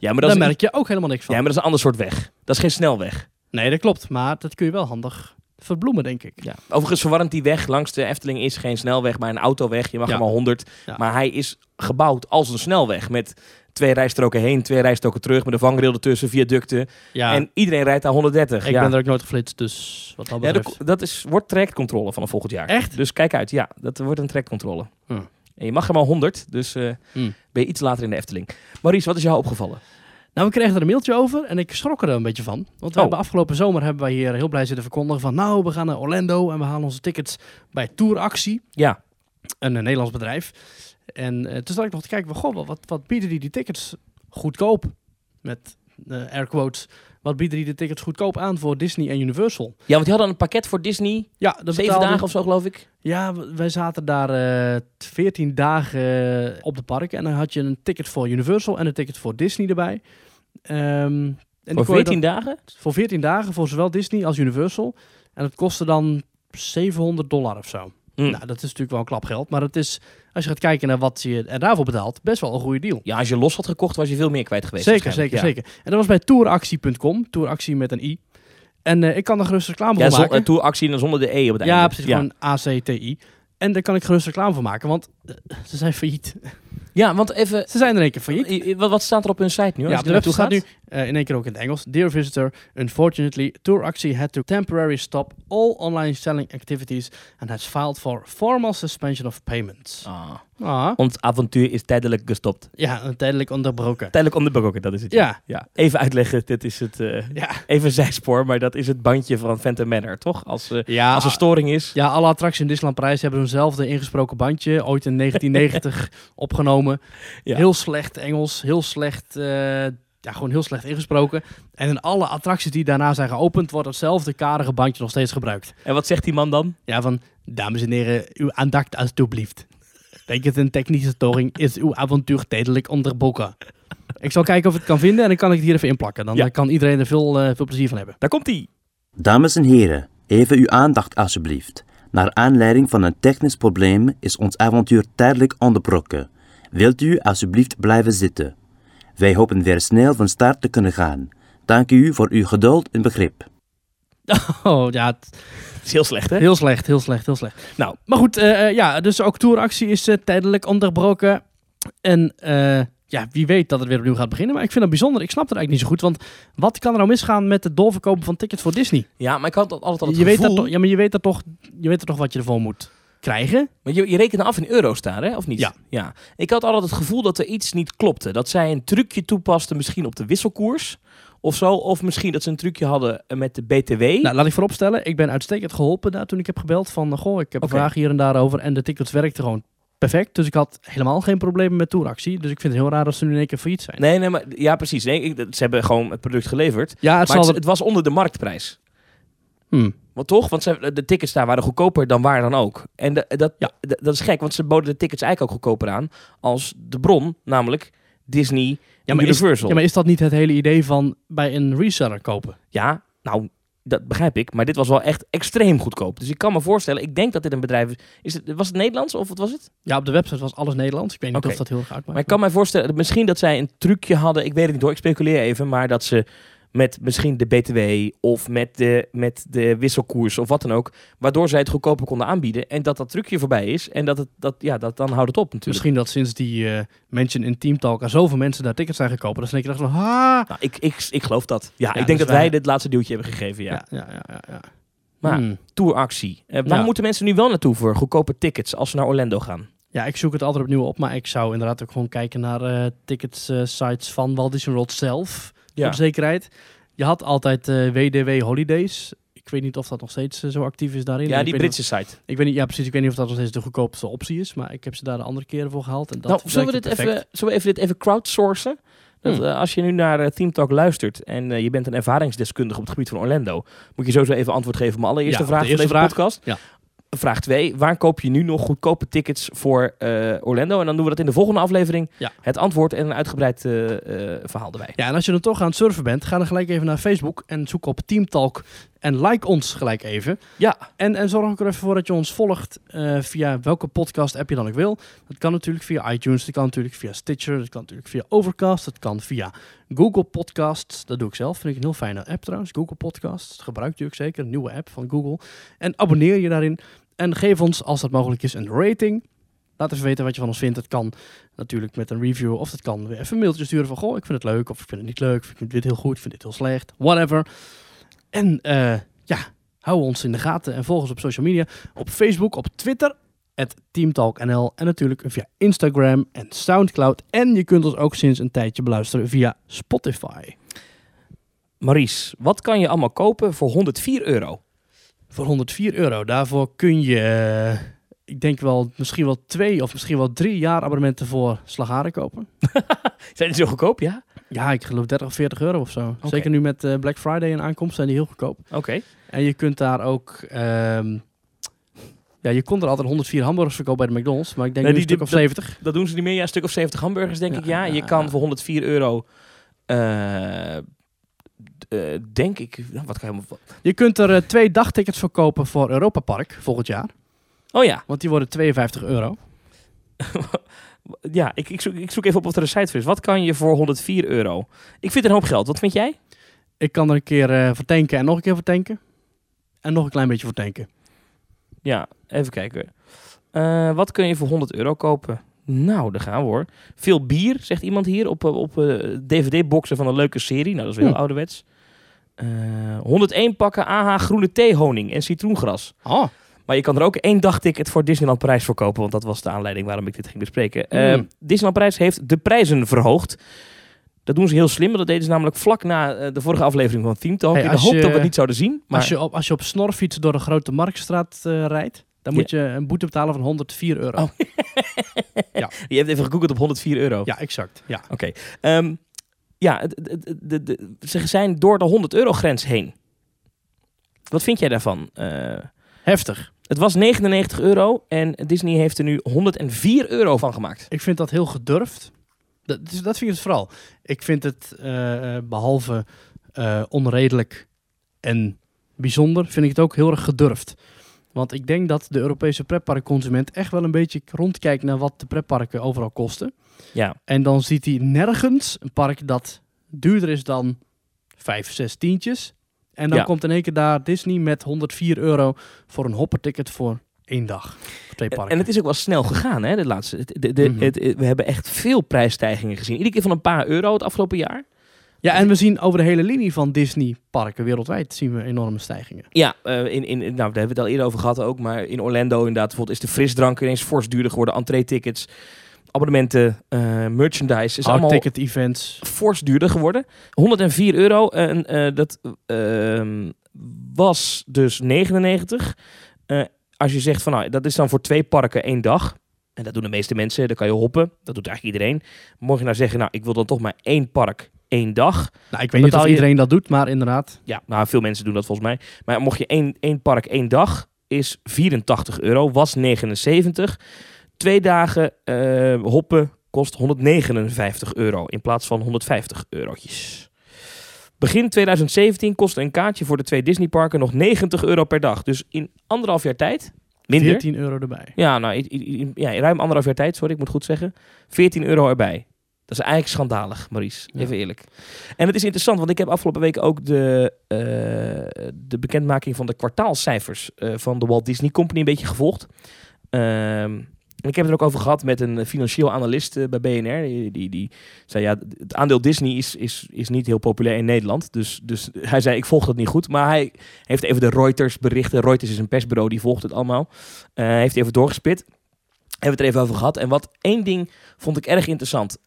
Ja, maar daar merk je ook helemaal niks van. Ja, maar dat is een ander soort weg. Dat is geen snelweg. Nee, dat klopt. Maar dat kun je wel handig verbloemen, denk ik. Ja. Overigens verwarmt die weg langs de Efteling is geen snelweg, maar een autoweg. Je mag hem al 100. Ja. Maar hij is gebouwd als een snelweg. Met 2 rijstroken heen, 2 rijstroken terug. Met een vangrail ertussen, viaducten. Ja. En iedereen rijdt daar 130. Ik ben er ook nooit geflitst, dus wat dat betreft. Ja, wordt trajectcontrole vanaf volgend jaar. Echt? Dus kijk uit. Ja, dat wordt een trajectcontrole. En je mag er maar 100, dus ben je iets later in de Efteling. Maurice, wat is jou opgevallen? Nou, we kregen er een mailtje over en ik schrok er een beetje van. Want we hebben afgelopen zomer hier heel blij zitten verkondigen van... nou, we gaan naar Orlando en we halen onze tickets bij Touractie. Ja. Een Nederlands bedrijf. En toen zat ik nog te kijken van... goh, wat bieden die tickets goedkoop? Met air quotes... Wat bieden die de tickets goedkoop aan voor Disney en Universal? Ja, want die hadden een pakket voor Disney. Ja, 7 dagen of zo, geloof ik. Ja, wij zaten daar 14 dagen op de park. En dan had je een ticket voor Universal en een ticket voor Disney erbij. En voor 14 dagen? Voor 14 dagen, voor zowel Disney als Universal. En dat kostte dan $700 of zo. Nou, dat is natuurlijk wel een klap geld. Maar het is, als je gaat kijken naar wat je er daarvoor betaalt, best wel een goede deal. Ja, als je los had gekocht, was je veel meer kwijt geweest. Zeker. En dat was bij touractie.com. Touractie met een i. En ik kan er gerust reclame voor maken. Ja, touractie en dan zonder de e op het einde. Ja, precies. Ja. Gewoon ACTI. En daar kan ik gerust reclame voor maken, want ze zijn failliet. Ja, want even... Ze zijn in één keer failliet. Wat staat er op hun site nu? Ja, de website staat nu in één keer ook in het Engels. Dear visitor, unfortunately, Touractie had to temporarily stop all online selling activities and has filed for formal suspension of payments. Ons avontuur is tijdelijk gestopt. Ja, tijdelijk onderbroken. Dat is het. Ja. Even uitleggen, dit is het... Even zijspoor, maar dat is het bandje van Phantom Manor, toch? Als er storing is. Ja, alle attracties in Disneyland Parijs hebben hunzelfde ingesproken bandje. Ooit in 1990 opgenomen. Ja. Heel slecht Engels, gewoon heel slecht ingesproken. En in alle attracties die daarna zijn geopend, wordt hetzelfde karige bandje nog steeds gebruikt. En wat zegt die man dan? Ja, van, dames en heren, uw aandacht alstublieft. Denk een technische storing is uw avontuur tijdelijk onderbroken. Ik zal kijken of ik het kan vinden en dan kan ik het hier even inplakken. Dan kan iedereen er veel plezier van hebben. Daar komt ie. Dames en heren, even uw aandacht alstublieft. Naar aanleiding van een technisch probleem is ons avontuur tijdelijk onderbroken. Wilt u alsjeblieft blijven zitten? Wij hopen weer snel van start te kunnen gaan. Dank u voor uw geduld en begrip. Oh, ja. Het is heel slecht, hè? Heel slecht. Nou, maar goed. Dus ook Touractie is tijdelijk onderbroken. En wie weet dat het weer opnieuw gaat beginnen. Maar ik vind dat bijzonder. Ik snap het eigenlijk niet zo goed. Want wat kan er nou misgaan met het doorverkopen van tickets voor Disney? Ja, maar ik had altijd al het gevoel... maar je weet toch wat je ervoor moet krijgen. Maar je rekent af in euro's daar, hè? Of niet? Ja. Ik had altijd het gevoel dat er iets niet klopte. Dat zij een trucje toepasten misschien op de wisselkoers of zo. Of misschien dat ze een trucje hadden met de BTW. Nou, laat ik vooropstellen. Ik ben uitstekend geholpen daar toen ik heb gebeld van... goh, ik heb vragen hier en daarover. En de tickets werkten gewoon perfect. Dus ik had helemaal geen problemen met Touractie. Dus ik vind het heel raar dat ze nu in één keer failliet zijn. Nee, maar ja, precies. Nee, ze hebben gewoon het product geleverd. Ja, het was onder de marktprijs. Want toch? Want de tickets daar waren goedkoper dan waar dan ook. En dat is gek, want ze boden de tickets eigenlijk ook goedkoper aan als de bron, namelijk Disney en Universal. Maar is dat niet het hele idee van bij een reseller kopen? Ja, nou, dat begrijp ik. Maar dit was wel echt extreem goedkoop. Dus ik kan me voorstellen, ik denk dat dit een bedrijf is. Was het Nederlands of wat was het? Ja, op de website was alles Nederlands. Ik weet niet of dat heel erg uitmaakt. Maar ik kan me voorstellen, misschien dat zij een trucje hadden. Ik weet het niet hoor, ik speculeer even. Maar dat ze met misschien de BTW of met de wisselkoers of wat dan ook, waardoor zij het goedkoper konden aanbieden en dat trucje voorbij is en dat dan houdt het op natuurlijk. Misschien dat sinds die Mansion in Team Talk er zoveel mensen daar tickets zijn gekopen, dat ze denken van nou, ik geloof dat. Ja, ik denk dus dat wij dit laatste duwtje hebben gegeven, ja. Maar touractie. Waar moeten mensen nu wel naartoe voor goedkope tickets als ze naar Orlando gaan? Ja, ik zoek het altijd opnieuw op, maar ik zou inderdaad ook gewoon kijken naar tickets sites van Walt Disney World zelf. Ja. Voor de zekerheid. Je had altijd WDW Holidays. Ik weet niet of dat nog steeds zo actief is daarin. Ja, die Britse site. Ik weet niet of dat nog steeds de goedkoopste optie is. Maar ik heb ze daar de andere keren voor gehaald. En dat zullen we dit even crowdsourcen? Dat, als je nu naar Team Talk luistert en je bent een ervaringsdeskundige op het gebied van Orlando, moet je sowieso even antwoord geven op mijn allereerste vraag van deze podcast. Ja. Vraag 2. Waar koop je nu nog goedkope tickets voor Orlando? En dan doen we dat in de volgende aflevering. Ja. Het antwoord en een uitgebreid verhaal erbij. Ja, en als je dan toch aan het surfen bent, ga dan gelijk even naar Facebook en zoek op Team Talk en like ons gelijk even. Ja. En zorg ook er even voor dat je ons volgt via welke podcast app je dan ook wil. Dat kan natuurlijk via iTunes, dat kan natuurlijk via Stitcher, dat kan natuurlijk via Overcast, dat kan via Google Podcasts. Dat doe ik zelf, vind ik een heel fijne app trouwens. Google Podcasts, gebruikt u ook zeker, een nieuwe app van Google. En abonneer je daarin en geef ons, als dat mogelijk is, een rating. Laat even weten wat je van ons vindt. Dat kan natuurlijk met een review. Of dat kan weer even een mailtje sturen van, goh, ik vind het leuk. Of ik vind het niet leuk. Of ik vind dit heel goed. Ik vind dit heel slecht. Whatever. En hou ons in de gaten. En volg ons op social media. Op Facebook, op Twitter. @teamtalknl. En natuurlijk via Instagram en Soundcloud. En je kunt ons ook sinds een tijdje beluisteren via Spotify. Maurice, wat kan je allemaal kopen voor €104? Voor €104. Daarvoor kun je ik denk wel misschien wel 2 of misschien wel 3 jaar abonnementen voor Slagharen kopen. Zijn die zo goedkoop, ja? Ja, ik geloof €30 of €40 of zo. Okay. Zeker nu met Black Friday en aankomst zijn die heel goedkoop. Oké. En je kunt daar ook je kon er altijd 104 hamburgers verkopen bij de McDonald's, maar ik denk een stuk of 70. Dat doen ze niet meer, een stuk of 70 hamburgers denk ik. Ja, je kan voor €104 denk ik. Nou, wat kan je? Je kunt er 2 dagtickets voor kopen voor Europa Park volgend jaar. Oh ja. Want die worden €52. Ja, ik zoek even op wat er een site voor is. Wat kan je voor €104? Ik vind een hoop geld. Wat vind jij? Ik kan er een keer voor tanken en nog een keer voor tanken. En nog een klein beetje voor tanken. Ja, even kijken. Wat kun je voor €100 kopen? Nou, daar gaan we hoor. Veel bier, zegt iemand hier, op DVD-boxen van een leuke serie. Nou, dat is wel heel ouderwets. 101 pakken AH groene thee, honing en citroengras. Oh. Maar je kan er ook 1 dagticket voor Disneyland Parijs voor kopen. Want dat was de aanleiding waarom ik dit ging bespreken. Disneyland Parijs heeft de prijzen verhoogd. Dat doen ze heel slim. Dat deden ze namelijk vlak na de vorige aflevering van Team Talk. Ik hoop dat we het niet zouden zien. Maar als je op snorfiets door de Grote Marktstraat rijdt, dan moet je een boete betalen van €104. Oh. Ja. Je hebt even gegoogeld op €104. Ja, exact. Ja. Oké. Ze zijn door de €100 grens heen. Wat vind jij daarvan? Heftig. Het was €99 en Disney heeft er nu €104 van gemaakt. Ik vind dat heel gedurfd. Dat vind ik het vooral. Ik vind het behalve onredelijk en bijzonder, vind ik het ook heel erg gedurfd. Want ik denk dat de Europese pretparkconsument echt wel een beetje rondkijkt naar wat de pretparken overal kosten. Ja. En dan ziet hij nergens een park dat duurder is dan 5, 6 tientjes. En dan komt in één keer daar Disney met €104 voor een hopperticket voor 1 dag. Voor 2 parken. En het is ook wel snel gegaan, hè, dit laatste. We hebben echt veel prijsstijgingen gezien. Iedere keer van een paar euro het afgelopen jaar. Ja, en we zien over de hele linie van Disney-parken wereldwijd zien we enorme stijgingen. Ja, daar hebben we het al eerder over gehad ook. Maar in Orlando inderdaad bijvoorbeeld is de frisdrank ineens fors duurder geworden. Entree-tickets, abonnementen, merchandise is allemaal ticket events fors duurder geworden. €104 en dat was dus €99. Als je zegt van nou, dat is dan voor 2 parken 1 dag. En dat doen de meeste mensen. Dan kan je hoppen. Dat doet eigenlijk iedereen. Mocht je nou zeggen, nou ik wil dan toch maar 1 park 1 dag. Nou, ik weet niet of iedereen dat doet, maar inderdaad. Ja, nou veel mensen doen dat volgens mij. Maar mocht je 1 park 1 dag is €84, was €79. 2 dagen hoppen kost €159 in plaats van €150. Begin 2017 kostte een kaartje voor de twee Disneyparken nog €90 per dag. Dus in anderhalf jaar tijd... minder. €14 erbij. Ja, nou, in ruim anderhalf jaar tijd, sorry, ik moet goed zeggen. €14 erbij. Dat is eigenlijk schandalig, Maurice. Ja. Even eerlijk. En het is interessant, want ik heb afgelopen week ook de bekendmaking van de kwartaalcijfers van de Walt Disney Company een beetje gevolgd. Ik heb het er ook over gehad met een financieel analist bij BNR. Die zei, ja, het aandeel Disney is niet heel populair in Nederland. Dus hij zei, ik volg dat niet goed. Maar hij heeft even de Reuters berichten. Reuters is een persbureau, die volgt het allemaal. Heeft even doorgespit. Hebben we het er even over gehad. En één ding vond ik erg interessant.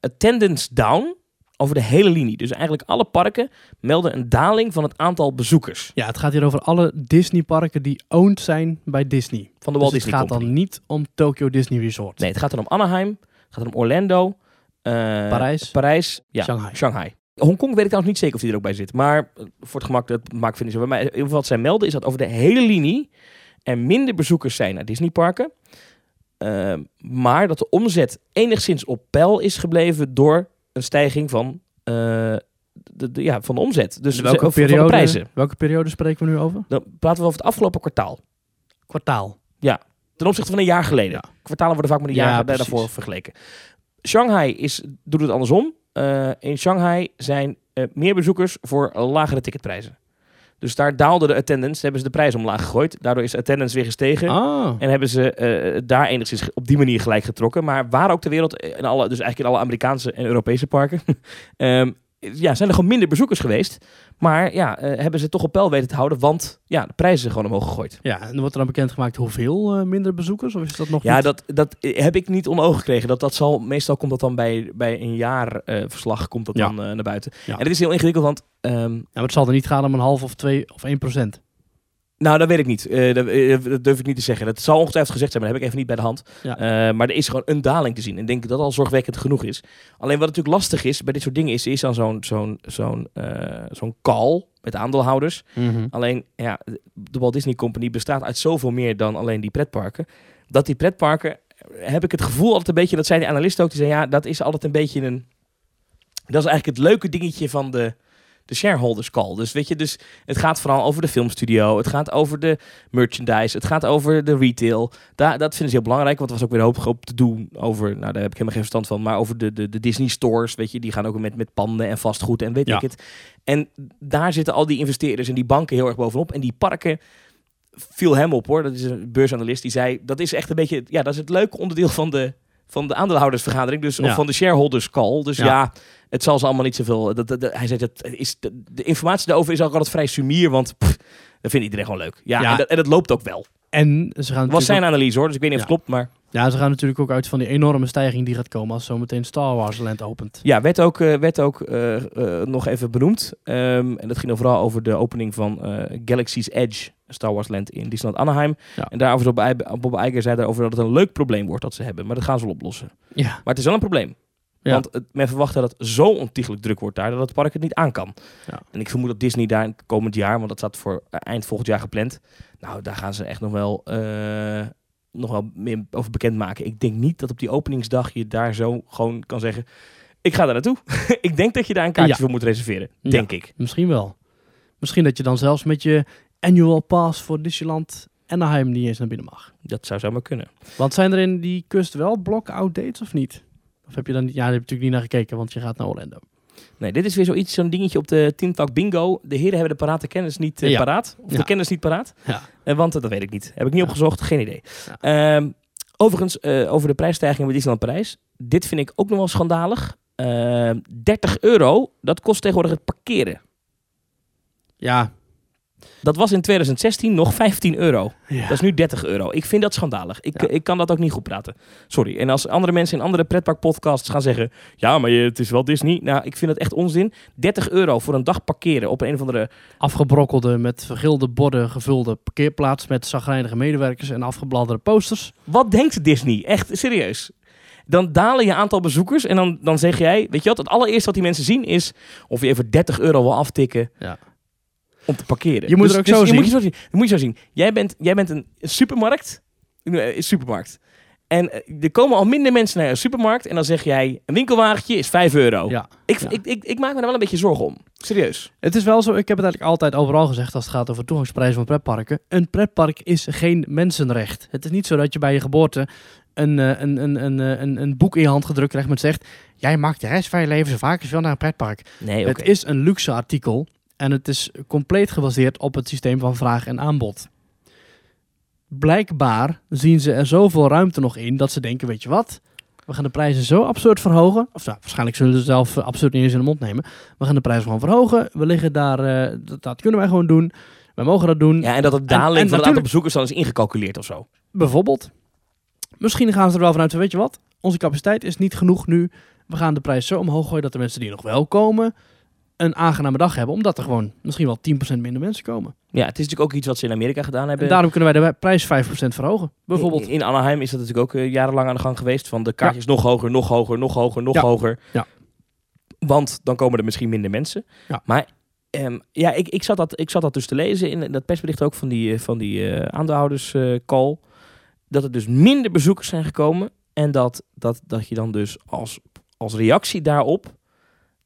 Attendance down over de hele linie. Dus eigenlijk alle parken melden een daling van het aantal bezoekers. Ja, het gaat hier over alle Disney-parken die owned zijn bij Disney. Van de Walt Disney Company. Het gaat dan niet om Tokyo Disney Resort. Nee, het gaat dan om Anaheim, het gaat om Orlando, Parijs, ja, Shanghai. Hongkong weet ik trouwens niet zeker of die er ook bij zit. Maar voor het gemak, dat maakt vind ik zo. Maar wat zij melden is dat over de hele linie er minder bezoekers zijn naar Disney-parken. Maar dat de omzet enigszins op peil is gebleven door een stijging van de omzet. Dus welke periode, van de prijzen. Welke periode spreken we nu over? Dan praten we over het afgelopen kwartaal. Kwartaal? Ja, ten opzichte van een jaar geleden. Ja. Kwartalen worden vaak met een jaar daarvoor vergeleken. Shanghai doet het andersom. In Shanghai zijn meer bezoekers voor lagere ticketprijzen. Dus daar daalde de attendance, hebben ze de prijs omlaag gegooid. Daardoor is de attendance weer gestegen. Oh. En hebben ze daar enigszins op die manier gelijk getrokken. Maar waar ook ter wereld, dus eigenlijk in alle Amerikaanse en Europese parken... zijn er gewoon minder bezoekers geweest. Maar hebben ze toch op peil weten te houden, want de prijzen zijn gewoon omhoog gegooid. Ja, en wordt er dan bekendgemaakt hoeveel minder bezoekers? Of is dat nog niet? Dat heb ik niet onder ogen gekregen. Meestal komt dat dan bij een jaarverslag dan naar buiten. Ja. En dat is heel ingewikkeld, want... maar het zal er niet gaan om 1,5 of 2 of 1%. Nou, dat weet ik niet. Dat durf ik niet te zeggen. Dat zal ongetwijfeld gezegd zijn, maar dat heb ik even niet bij de hand. Ja. Maar er is gewoon een daling te zien. En ik denk dat al zorgwekkend genoeg is. Alleen wat natuurlijk lastig is bij dit soort dingen is dan zo'n call met aandeelhouders. Mm-hmm. Alleen, de Walt Disney Company bestaat uit zoveel meer dan alleen die pretparken. Dat die pretparken, heb ik het gevoel altijd een beetje, dat zei de analist ook, die zei, dat is altijd een beetje een... Dat is eigenlijk het leuke dingetje van de shareholders call. Dus weet je, het gaat vooral over de filmstudio. Het gaat over de merchandise. Het gaat over de retail. Dat vinden ze heel belangrijk. Want er was ook weer een hoop te doen over... Nou, daar heb ik helemaal geen verstand van. Maar over de Disney stores. Weet je, die gaan ook met panden en vastgoed en weet ik het. En daar zitten al die investeerders en die banken heel erg bovenop. En die parken... viel hem op, hoor. Dat is een beursanalist. Die zei, dat is echt een beetje... Ja, dat is het leuke onderdeel van de aandeelhoudersvergadering, of van de shareholders call. Dus het zal ze allemaal niet zoveel... Hij zei, de informatie daarover is ook altijd vrij sumier, want dat vindt iedereen gewoon leuk. Ja, ja. En dat loopt ook wel. En ze gaan was zijn analyse, hoor, dus ik weet niet of het klopt, maar... Ja, ze gaan natuurlijk ook uit van die enorme stijging die gaat komen als zometeen Star Wars Land opent. Ja, werd ook nog even benoemd. En dat ging dan vooral over de opening van Galaxy's Edge, Star Wars Land in Disneyland Anaheim. Ja. En daarover Bob Iger zei daarover dat het een leuk probleem wordt dat ze hebben. Maar dat gaan ze wel oplossen. Ja. Maar het is wel een probleem. Ja. Want men verwacht dat het zo ontiegelijk druk wordt daar, dat het park het niet aan kan. Ja. En ik vermoed dat Disney daar komend jaar, want dat staat voor eind volgend jaar gepland. Nou, daar gaan ze echt nog wel meer over bekendmaken. Ik denk niet dat op die openingsdag je daar zo gewoon kan zeggen, ik ga daar naartoe. Ik denk dat je daar een kaartje voor moet reserveren. Denk ik. Misschien wel. Misschien dat je dan zelfs met je annual pass voor Disneyland Anaheim niet eens naar binnen mag. Dat zou zomaar kunnen. Want zijn er in die kust wel block-out dates of niet? Of heb je dan... Ja, daar heb je natuurlijk niet naar gekeken, want je gaat naar Orlando. Nee, dit is weer zo'n dingetje op de Teamtalk Bingo. De heren hebben de parate kennis niet paraat. Of de kennis niet paraat. Ja. Want dat weet ik niet. Heb ik niet opgezocht. Geen idee. Ja. Overigens, over de prijsstijging bij Disneyland Parijs. Dit vind ik ook nog wel schandalig. €30, dat kost tegenwoordig het parkeren. Ja. Dat was in 2016 nog €15. Ja. Dat is nu €30. Ik vind dat schandalig. Ik kan dat ook niet goed praten. Sorry. En als andere mensen in andere pretparkpodcasts gaan zeggen... Ja, maar het is wel Disney. Nou, ik vind dat echt onzin. €30 voor een dag parkeren op een of andere... Afgebrokkelde, met vergilde borden gevulde parkeerplaats... met chagrijnige medewerkers en afgebladderde posters. Wat denkt Disney? Echt, serieus. Dan dalen je aantal bezoekers en dan zeg jij... Weet je wat? Het allereerste wat die mensen zien is... Of je even €30 wil aftikken... Ja. Om te parkeren. Je moet er ook zo zien. Moet je zo zien. Jij bent een supermarkt. En er komen al minder mensen naar een supermarkt. En dan zeg jij, een winkelwagentje is €5. Ja, ik maak me daar wel een beetje zorgen om. Serieus. Het is wel zo, ik heb het eigenlijk altijd overal gezegd als het gaat over toegangsprijzen van pretparken. Een pretpark is geen mensenrecht. Het is niet zo dat je bij je geboorte een boek in je hand gedrukt krijgt met zegt, jij maakt de rest van je leven zo vaak als je wil naar een pretpark. Nee, okay. Het is een luxe artikel. En het is compleet gebaseerd op het systeem van vraag en aanbod. Blijkbaar zien ze er zoveel ruimte nog in dat ze denken, weet je wat, we gaan de prijzen zo absurd verhogen. Of nou, waarschijnlijk zullen ze zelf absurd niet eens in de mond nemen. We gaan de prijzen gewoon verhogen. We liggen daar, dat kunnen wij gewoon doen. Wij mogen dat doen. Ja, en dat het daling van het aantal bezoekers dan is ingecalculeerd of zo. Bijvoorbeeld. Misschien gaan ze er wel vanuit, weet je wat, onze capaciteit is niet genoeg nu. We gaan de prijs zo omhoog gooien dat de mensen die nog wel komen een aangename dag hebben, omdat er gewoon misschien wel 10% minder mensen komen. Ja, het is natuurlijk ook iets wat ze in Amerika gedaan hebben. En daarom kunnen wij de prijs 5% verhogen, bijvoorbeeld. In Anaheim is dat natuurlijk ook jarenlang aan de gang geweest, van de kaartjes nog hoger, nog hoger, nog hoger, nog hoger. Ja. Want dan komen er misschien minder mensen. Ja. Maar ik zat dat dus te lezen in dat persbericht ook van die aandeelhouderscall, dat er dus minder bezoekers zijn gekomen en dat je dan dus als reactie daarop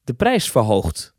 de prijs verhoogt.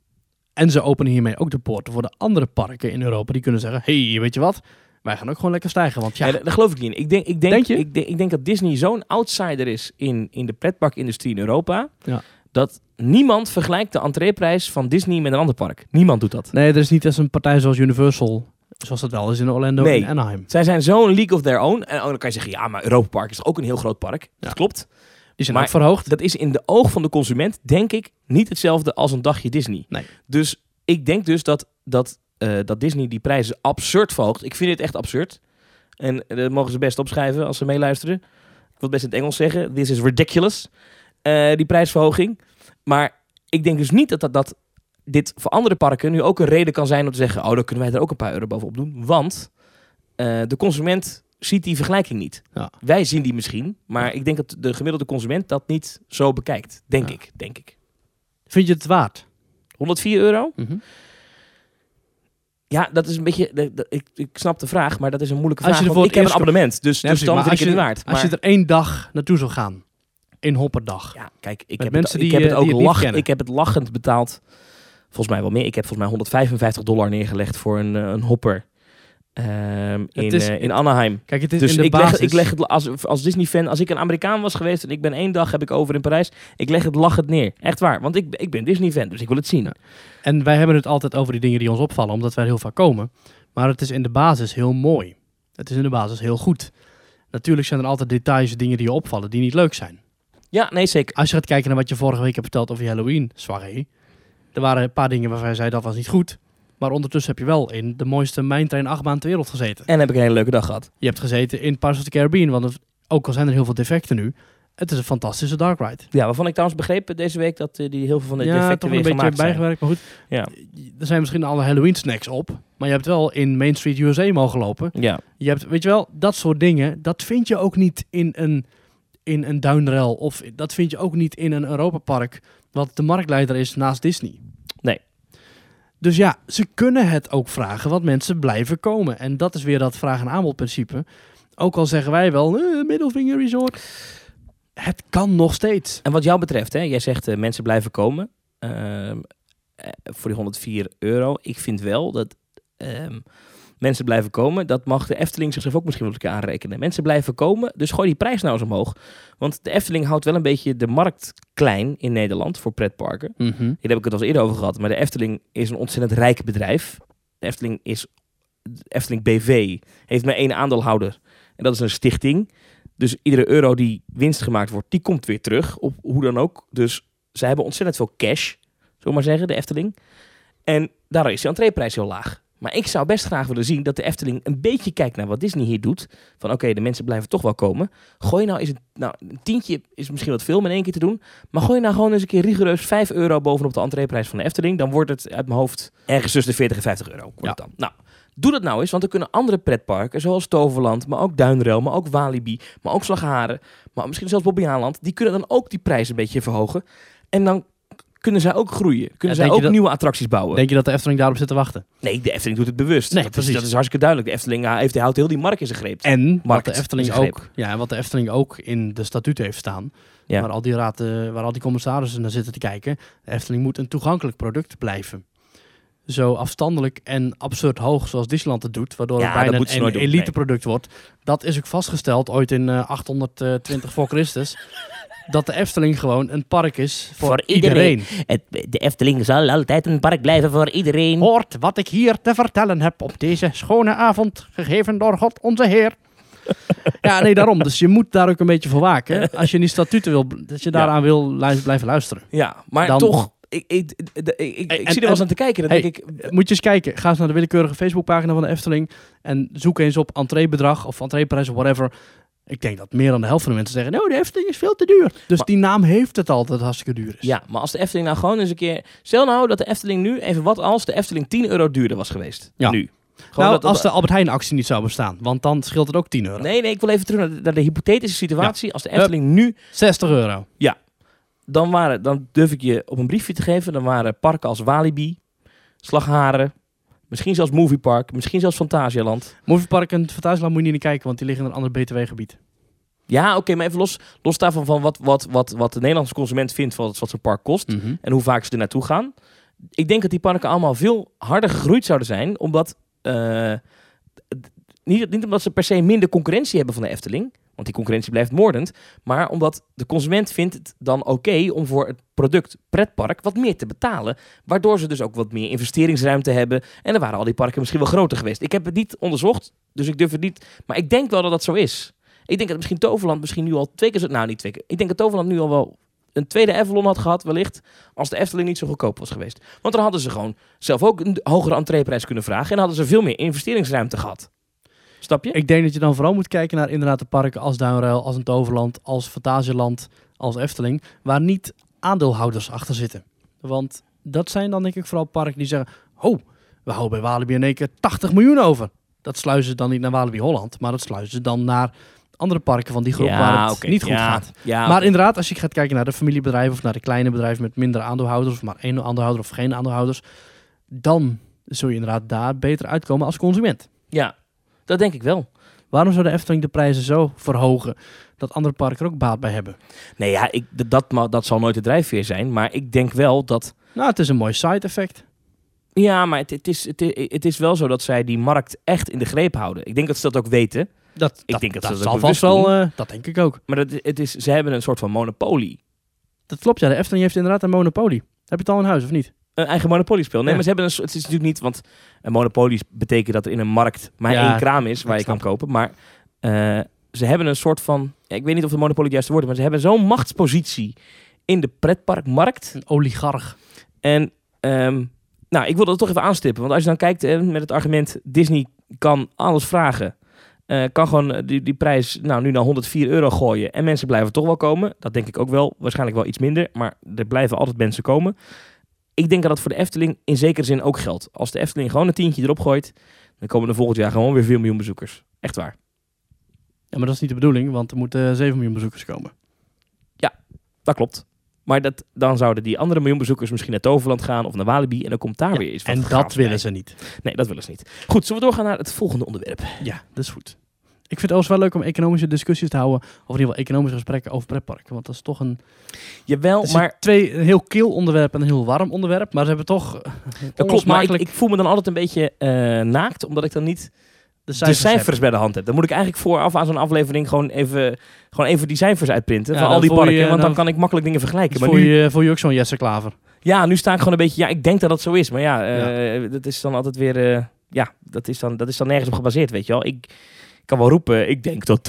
En ze openen hiermee ook de poorten voor de andere parken in Europa. Die kunnen zeggen, hey, weet je wat? Wij gaan ook gewoon lekker stijgen. Want ja, daar geloof ik niet in. Ik denk dat Disney zo'n outsider is in de pretparkindustrie in Europa. Ja. Dat niemand vergelijkt de entreeprijs van Disney met een ander park. Niemand doet dat. Nee, er is niet eens een partij zoals Universal, zoals dat wel is in Orlando en Anaheim. Zij zijn zo'n league of their own. En dan kan je zeggen, ja, maar Europa Park is ook een heel groot park. Ja. Dat klopt. Die zijn ook verhoogd. Dat is in de oog van de consument, denk ik, niet hetzelfde als een dagje Disney. Nee. Dus ik denk dus dat Disney die prijzen absurd verhoogt. Ik vind het echt absurd. En dat mogen ze best opschrijven als ze meeluisteren. Ik wil het best in het Engels zeggen. This is ridiculous. Die prijsverhoging. Maar ik denk dus niet dat dit voor andere parken nu ook een reden kan zijn om te zeggen, oh, dan kunnen wij er ook een paar euro bovenop doen. Want de consument ziet die vergelijking niet. Ja. Wij zien die misschien, maar ik denk dat de gemiddelde consument dat niet zo bekijkt. Denk ik. Vind je het waard? €104? Mm-hmm. Ja, dat is een beetje... Ik snap de vraag, maar dat is een moeilijke vraag. Want ik heb een abonnement, dus dan vind ik het niet waard. Maar als je er één dag naartoe zou gaan, in hopperdag. Ja, kijk, ik heb het lachend betaald. Volgens mij wel meer. Ik heb volgens mij $155 neergelegd voor een hopper. In Anaheim. Kijk, het is dus in de ik leg het als Disney-fan, als ik een Amerikaan was geweest en ik ben één dag heb ik over in Parijs, ik leg het lachend neer. Echt waar, want ik ben Disney-fan, dus ik wil het zien. Ja. En wij hebben het altijd over die dingen die ons opvallen, omdat wij heel vaak komen. Maar het is in de basis heel mooi. Het is in de basis heel goed. Natuurlijk zijn er altijd details, dingen die je opvallen, die niet leuk zijn. Ja, nee, zeker. Als je gaat kijken naar wat je vorige week hebt verteld over je Halloween-soirée, er waren een paar dingen waarvan je zei dat was niet goed. Maar ondertussen heb je wel in de mooiste mijntrein-achtbaan ter wereld gezeten. En heb ik een hele leuke dag gehad. Je hebt gezeten in Pirates of the Caribbean, want ook al zijn er heel veel defecten nu, het is een fantastische dark ride. Ja, waarvan ik trouwens begreep deze week dat die heel veel van de defecten weer gemaakt zijn. Ja, toch een beetje bijgewerkt, maar goed. Ja. Er zijn misschien alle Halloween-snacks op, maar je hebt wel in Main Street USA mogen lopen. Ja. Je hebt, weet je wel, dat soort dingen, dat vind je ook niet in een duinrel. Of dat vind je ook niet in een Europa Park, wat de marktleider is naast Disney. Nee. Dus ja, ze kunnen het ook vragen, want mensen blijven komen. En dat is weer dat vraag- en aanbodprincipe. Ook al zeggen wij wel, middelvinger resort. Het kan nog steeds. En wat jou betreft, hè, jij zegt mensen blijven komen. Voor die €104. Ik vind wel dat mensen blijven komen. Dat mag de Efteling zichzelf ook misschien wel een keer aanrekenen. Mensen blijven komen, dus gooi die prijs nou eens omhoog. Want de Efteling houdt wel een beetje de markt klein in Nederland voor pretparken. Mm-hmm. Hier heb ik het al eerder over gehad. Maar de Efteling is een ontzettend rijk bedrijf. De Efteling BV heeft maar één aandeelhouder. En dat is een stichting. Dus iedere euro die winst gemaakt wordt, die komt weer terug. Op hoe dan ook. Dus zij hebben ontzettend veel cash. Zullen we maar zeggen, de Efteling. En daardoor is de entreeprijs heel laag. Maar ik zou best graag willen zien dat de Efteling een beetje kijkt naar wat Disney hier doet. Van oké, de mensen blijven toch wel komen. Gooi nou eens een tientje, is misschien wat veel om in één keer te doen. Maar gooi nou gewoon eens een keer rigoureus €5 bovenop de entreeprijs van de Efteling. Dan wordt het uit mijn hoofd ergens tussen de €40 en €50 wordt het dan. Nou, doe dat nou eens, want er kunnen andere pretparken, zoals Toverland, maar ook Duinrel, maar ook Walibi, maar ook Slagharen, maar misschien zelfs Bobbejaanland, die kunnen dan ook die prijs een beetje verhogen. En dan kunnen zij ook groeien. Kunnen zij ook nieuwe attracties bouwen. Denk je dat de Efteling daarop zit te wachten? Nee, de Efteling doet het bewust. Nee, dat is hartstikke duidelijk. De Efteling houdt heel die markt in zijn greep. En wat de Efteling ook in de statuten heeft staan... Ja. Waar al die commissarissen naar zitten te kijken... de Efteling moet een toegankelijk product blijven. Zo afstandelijk en absurd hoog zoals Disneyland het doet... waardoor het bijna een elite product wordt. Dat is ook vastgesteld ooit in 820 voor Christus... dat de Efteling gewoon een park is voor iedereen. De Efteling zal altijd een park blijven voor iedereen. Hoort wat ik hier te vertellen heb op deze schone avond... gegeven door God onze Heer. Ja, nee, daarom. Dus je moet daar ook een beetje voor waken. Hè? Als je die statuten wil, dat je daaraan wil blijven luisteren. Ja, maar dan toch... Ik zie er wel eens aan te kijken. Dan denk ik... Moet je eens kijken. Ga eens naar de willekeurige Facebookpagina van de Efteling... en zoek eens op entreebedrag of entreeprijs of whatever... Ik denk dat meer dan de helft van de mensen zeggen... de Efteling is veel te duur. Dus die naam heeft het al dat het hartstikke duur is. Ja, maar als de Efteling nou gewoon eens een keer... Stel nou dat de Efteling nu... Even wat als de Efteling €10 duurder was geweest. Ja. Nu. Nou, als de Albert Heijn actie niet zou bestaan. Want dan scheelt het ook €10. Nee, ik wil even terug naar de hypothetische situatie. Ja. Als de Efteling nu... €60. Ja. Dan durf ik je op een briefje te geven. Dan waren parken als Walibi, Slagharen... Misschien zelfs Movie Park, misschien zelfs Phantasialand. Movie Park en Phantasialand moet je niet naar kijken, want die liggen in een ander BTW-gebied. Ja, oké, maar even los daarvan van wat de Nederlandse consument vindt van wat zo'n park kost. Mm-hmm. En hoe vaak ze er naartoe gaan. Ik denk dat die parken allemaal veel harder gegroeid zouden zijn, omdat niet omdat ze per se minder concurrentie hebben van de Efteling, want die concurrentie blijft moordend, maar omdat de consument vindt het dan oké om voor het product pretpark wat meer te betalen, waardoor ze dus ook wat meer investeringsruimte hebben. En dan waren al die parken misschien wel groter geweest. Ik heb het niet onderzocht, dus ik durf het niet... Maar ik denk wel dat dat zo is. Ik denk dat misschien Toverland nu al 2 keer... Nou, niet 2 keer. Ik denk dat Toverland nu al wel een tweede Avalon had gehad, wellicht, als de Efteling niet zo goedkoop was geweest. Want dan hadden ze gewoon zelf ook een hogere entreeprijs kunnen vragen en hadden ze veel meer investeringsruimte gehad. Snap je? Ik denk dat je dan vooral moet kijken naar inderdaad de parken als Duinruil, als een Toverland, als Phantasialand, als Efteling, waar niet aandeelhouders achter zitten. Want dat zijn dan denk ik vooral parken die zeggen, we houden bij Walibi in één keer 80 miljoen over. Dat sluizen ze dan niet naar Walibi Holland, maar dat sluizen ze dan naar andere parken van die groep waar het niet goed gaat. Ja, maar inderdaad, als je gaat kijken naar de familiebedrijven of naar de kleine bedrijven met minder aandeelhouders of maar 1 aandeelhouder of geen aandeelhouders, dan zul je inderdaad daar beter uitkomen als consument. Ja. Dat denk ik wel. Waarom zou de Efteling de prijzen zo verhogen dat andere parken er ook baat bij hebben? Nee, ja, dat zal nooit de drijfveer zijn. Maar ik denk wel dat... Nou, het is een mooi side-effect. Ja, maar het is wel zo dat zij die markt echt in de greep houden. Ik denk dat ze dat ook weten. Dat denk ik ook. Maar ze hebben een soort van monopolie. Dat klopt, ja. De Efteling heeft inderdaad een monopolie. Heb je het al in huis, of niet? Een eigen monopoliespel. Nee, maar ze hebben het is natuurlijk niet... Want een monopolie betekent dat er in een markt maar 1 kraam is waar je kan kopen. Maar ze hebben een soort van... Ik weet niet of de monopolie het juiste woord is, maar ze hebben zo'n machtspositie in de pretparkmarkt. Een oligarch. En ik wil dat toch even aanstippen. Want als je dan kijkt met het argument... Disney kan alles vragen. Kan gewoon die prijs nu naar €104 gooien. En mensen blijven toch wel komen. Dat denk ik ook wel. Waarschijnlijk wel iets minder. Maar er blijven altijd mensen komen. Ik denk dat dat voor de Efteling in zekere zin ook geldt. Als de Efteling gewoon een €10 erop gooit... dan komen er volgend jaar gewoon weer 4 miljoen bezoekers. Echt waar. Ja, maar dat is niet de bedoeling, want er moeten 7 miljoen bezoekers komen. Ja, dat klopt. Maar dan zouden die andere miljoen bezoekers misschien naar Toverland gaan... of naar Walibi en dan komt daar weer iets van. En dat willen ze niet. Nee, dat willen ze niet. Goed, zullen we doorgaan naar het volgende onderwerp? Ja, dat is goed. Ik vind het overigens wel leuk om economische discussies te houden. Of in ieder geval economische gesprekken over pretparken. Want dat is toch een... Jawel, maar... Een heel kil onderwerp en een heel warm onderwerp. Maar ze hebben toch... Dat klopt, maar ik voel me dan altijd een beetje naakt. Omdat ik dan niet de cijfers bij de hand heb. Dan moet ik eigenlijk vooraf aan zo'n aflevering gewoon even die cijfers uitprinten. Ja, van al die parken. Want dan kan ik makkelijk dingen vergelijken. Maar voel je ook zo'n Jesse Klaver? Ja, nu sta ik gewoon een beetje... Ja, ik denk dat dat zo is. Maar dat is dan altijd weer... dat is dan nergens op gebaseerd, weet je wel. Ik kan wel roepen, ik denk dat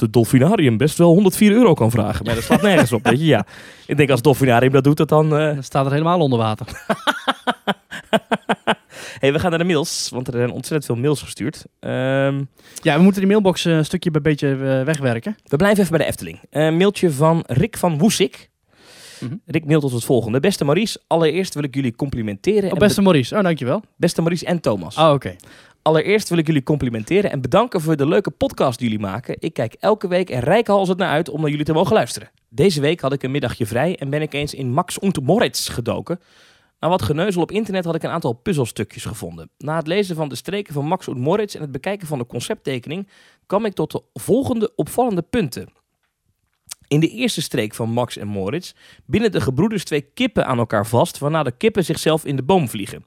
het Dolfinarium best wel €104 kan vragen. Maar dat staat nergens op, weet je. Ja. Ik denk als het Dolfinarium dat doet, dan staat er helemaal onder water. Hey, we gaan naar de mails, want er zijn ontzettend veel mails gestuurd. Ja, we moeten die mailbox een stukje bij beetje wegwerken. We blijven even bij de Efteling. Een mailtje van Rick van Woesik. Mm-hmm. Rick mailt ons het volgende. Beste Maurice, allereerst wil ik jullie complimenteren. Beste Maurice, dankjewel. Beste Maurice en Thomas. Oh, oké. Allereerst wil ik jullie complimenteren en bedanken voor de leuke podcast die jullie maken. Ik kijk elke week en reikhalzend naar uit om naar jullie te mogen luisteren. Deze week had ik een middagje vrij en ben ik eens in Max und Moritz gedoken. Na wat geneuzel op internet had ik een aantal puzzelstukjes gevonden. Na het lezen van de streken van Max und Moritz en het bekijken van de concepttekening kwam ik tot de volgende opvallende punten. In de eerste streek van Max en Moritz binden de gebroeders twee kippen aan elkaar vast, waarna de kippen zichzelf in de boom vliegen.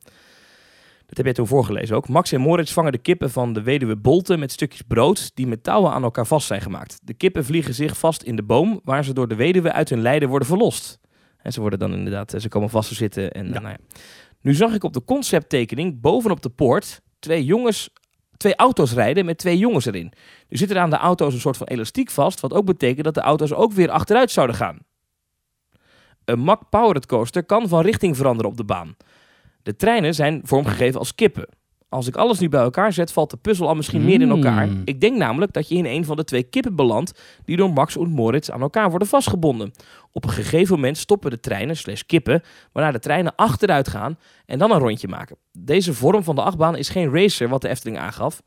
Dat heb jij toen voorgelezen ook. Max en Moritz vangen de kippen van de weduwe Bolten met stukjes brood die met touwen aan elkaar vast zijn gemaakt. De kippen vliegen zich vast in de boom, waar ze door de weduwe uit hun lijden worden verlost. En ze worden dan inderdaad, ze komen vast te zitten. En, ja. Nou ja. Nu zag ik op de concepttekening bovenop de poort twee auto's rijden met twee jongens erin. Nu zitten er aan de auto's een soort van elastiek vast, wat ook betekent dat de auto's ook weer achteruit zouden gaan. Een Mack Powered Coaster kan van richting veranderen op de baan. De treinen zijn vormgegeven als kippen. Als ik alles nu bij elkaar zet, valt de puzzel al misschien meer in elkaar. Ik denk namelijk dat je in een van de twee kippen belandt die door Max und Moritz aan elkaar worden vastgebonden. Op een gegeven moment stoppen de treinen /kippen, waarna de treinen achteruit gaan en dan een rondje maken. Deze vorm van de achtbaan is geen racer, wat de Efteling aangaf.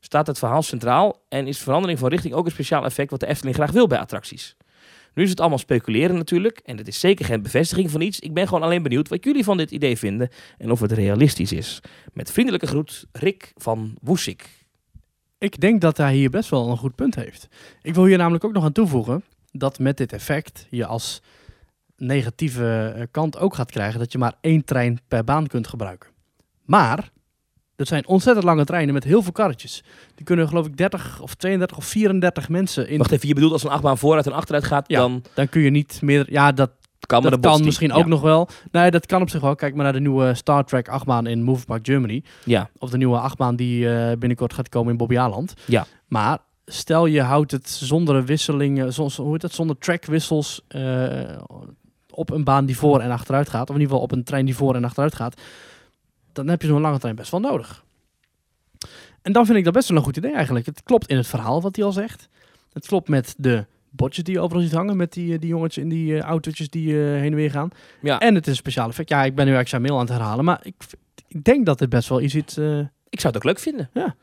Staat het verhaal centraal en is verandering van richting ook een speciaal effect wat de Efteling graag wil bij attracties. Nu is het allemaal speculeren natuurlijk en het is zeker geen bevestiging van iets. Ik ben gewoon alleen benieuwd wat jullie van dit idee vinden en of het realistisch is. Met vriendelijke groet, Rick van Woesik. Ik denk dat hij hier best wel een goed punt heeft. Ik wil hier namelijk ook nog aan toevoegen dat met dit effect je als negatieve kant ook gaat krijgen dat je maar 1 trein per baan kunt gebruiken. Maar dat zijn ontzettend lange treinen met heel veel karretjes. Die kunnen geloof ik 30 of 32 of 34 mensen in. Wacht even, je bedoelt als een achtbaan vooruit en achteruit gaat, ja, dan kun je niet meer. Ja, dat kan misschien ook nog wel. Nee, dat kan op zich wel. Kijk maar naar de nieuwe Star Trek achtbaan in Moviepark Germany. Ja. Of de nieuwe achtbaan die binnenkort gaat komen in Bobbejaanland. Ja. Maar stel je houdt het zonder wisselingen, zonder trackwissels op een baan die voor en achteruit gaat. Of in ieder geval op een trein die voor en achteruit gaat. Dan heb je zo'n lange trein best wel nodig. En dan vind ik dat best wel een goed idee eigenlijk. Het klopt in het verhaal wat hij al zegt. Het klopt met de bordjes die je overal ziet hangen. Met die jongetjes in die autootjes die heen en weer gaan. Ja. En het is een speciaal effect. Ja, ik ben nu eigenlijk zijn mail aan het herhalen. Maar ik denk dat dit best wel iets is. Ik zou het ook leuk vinden. Ja.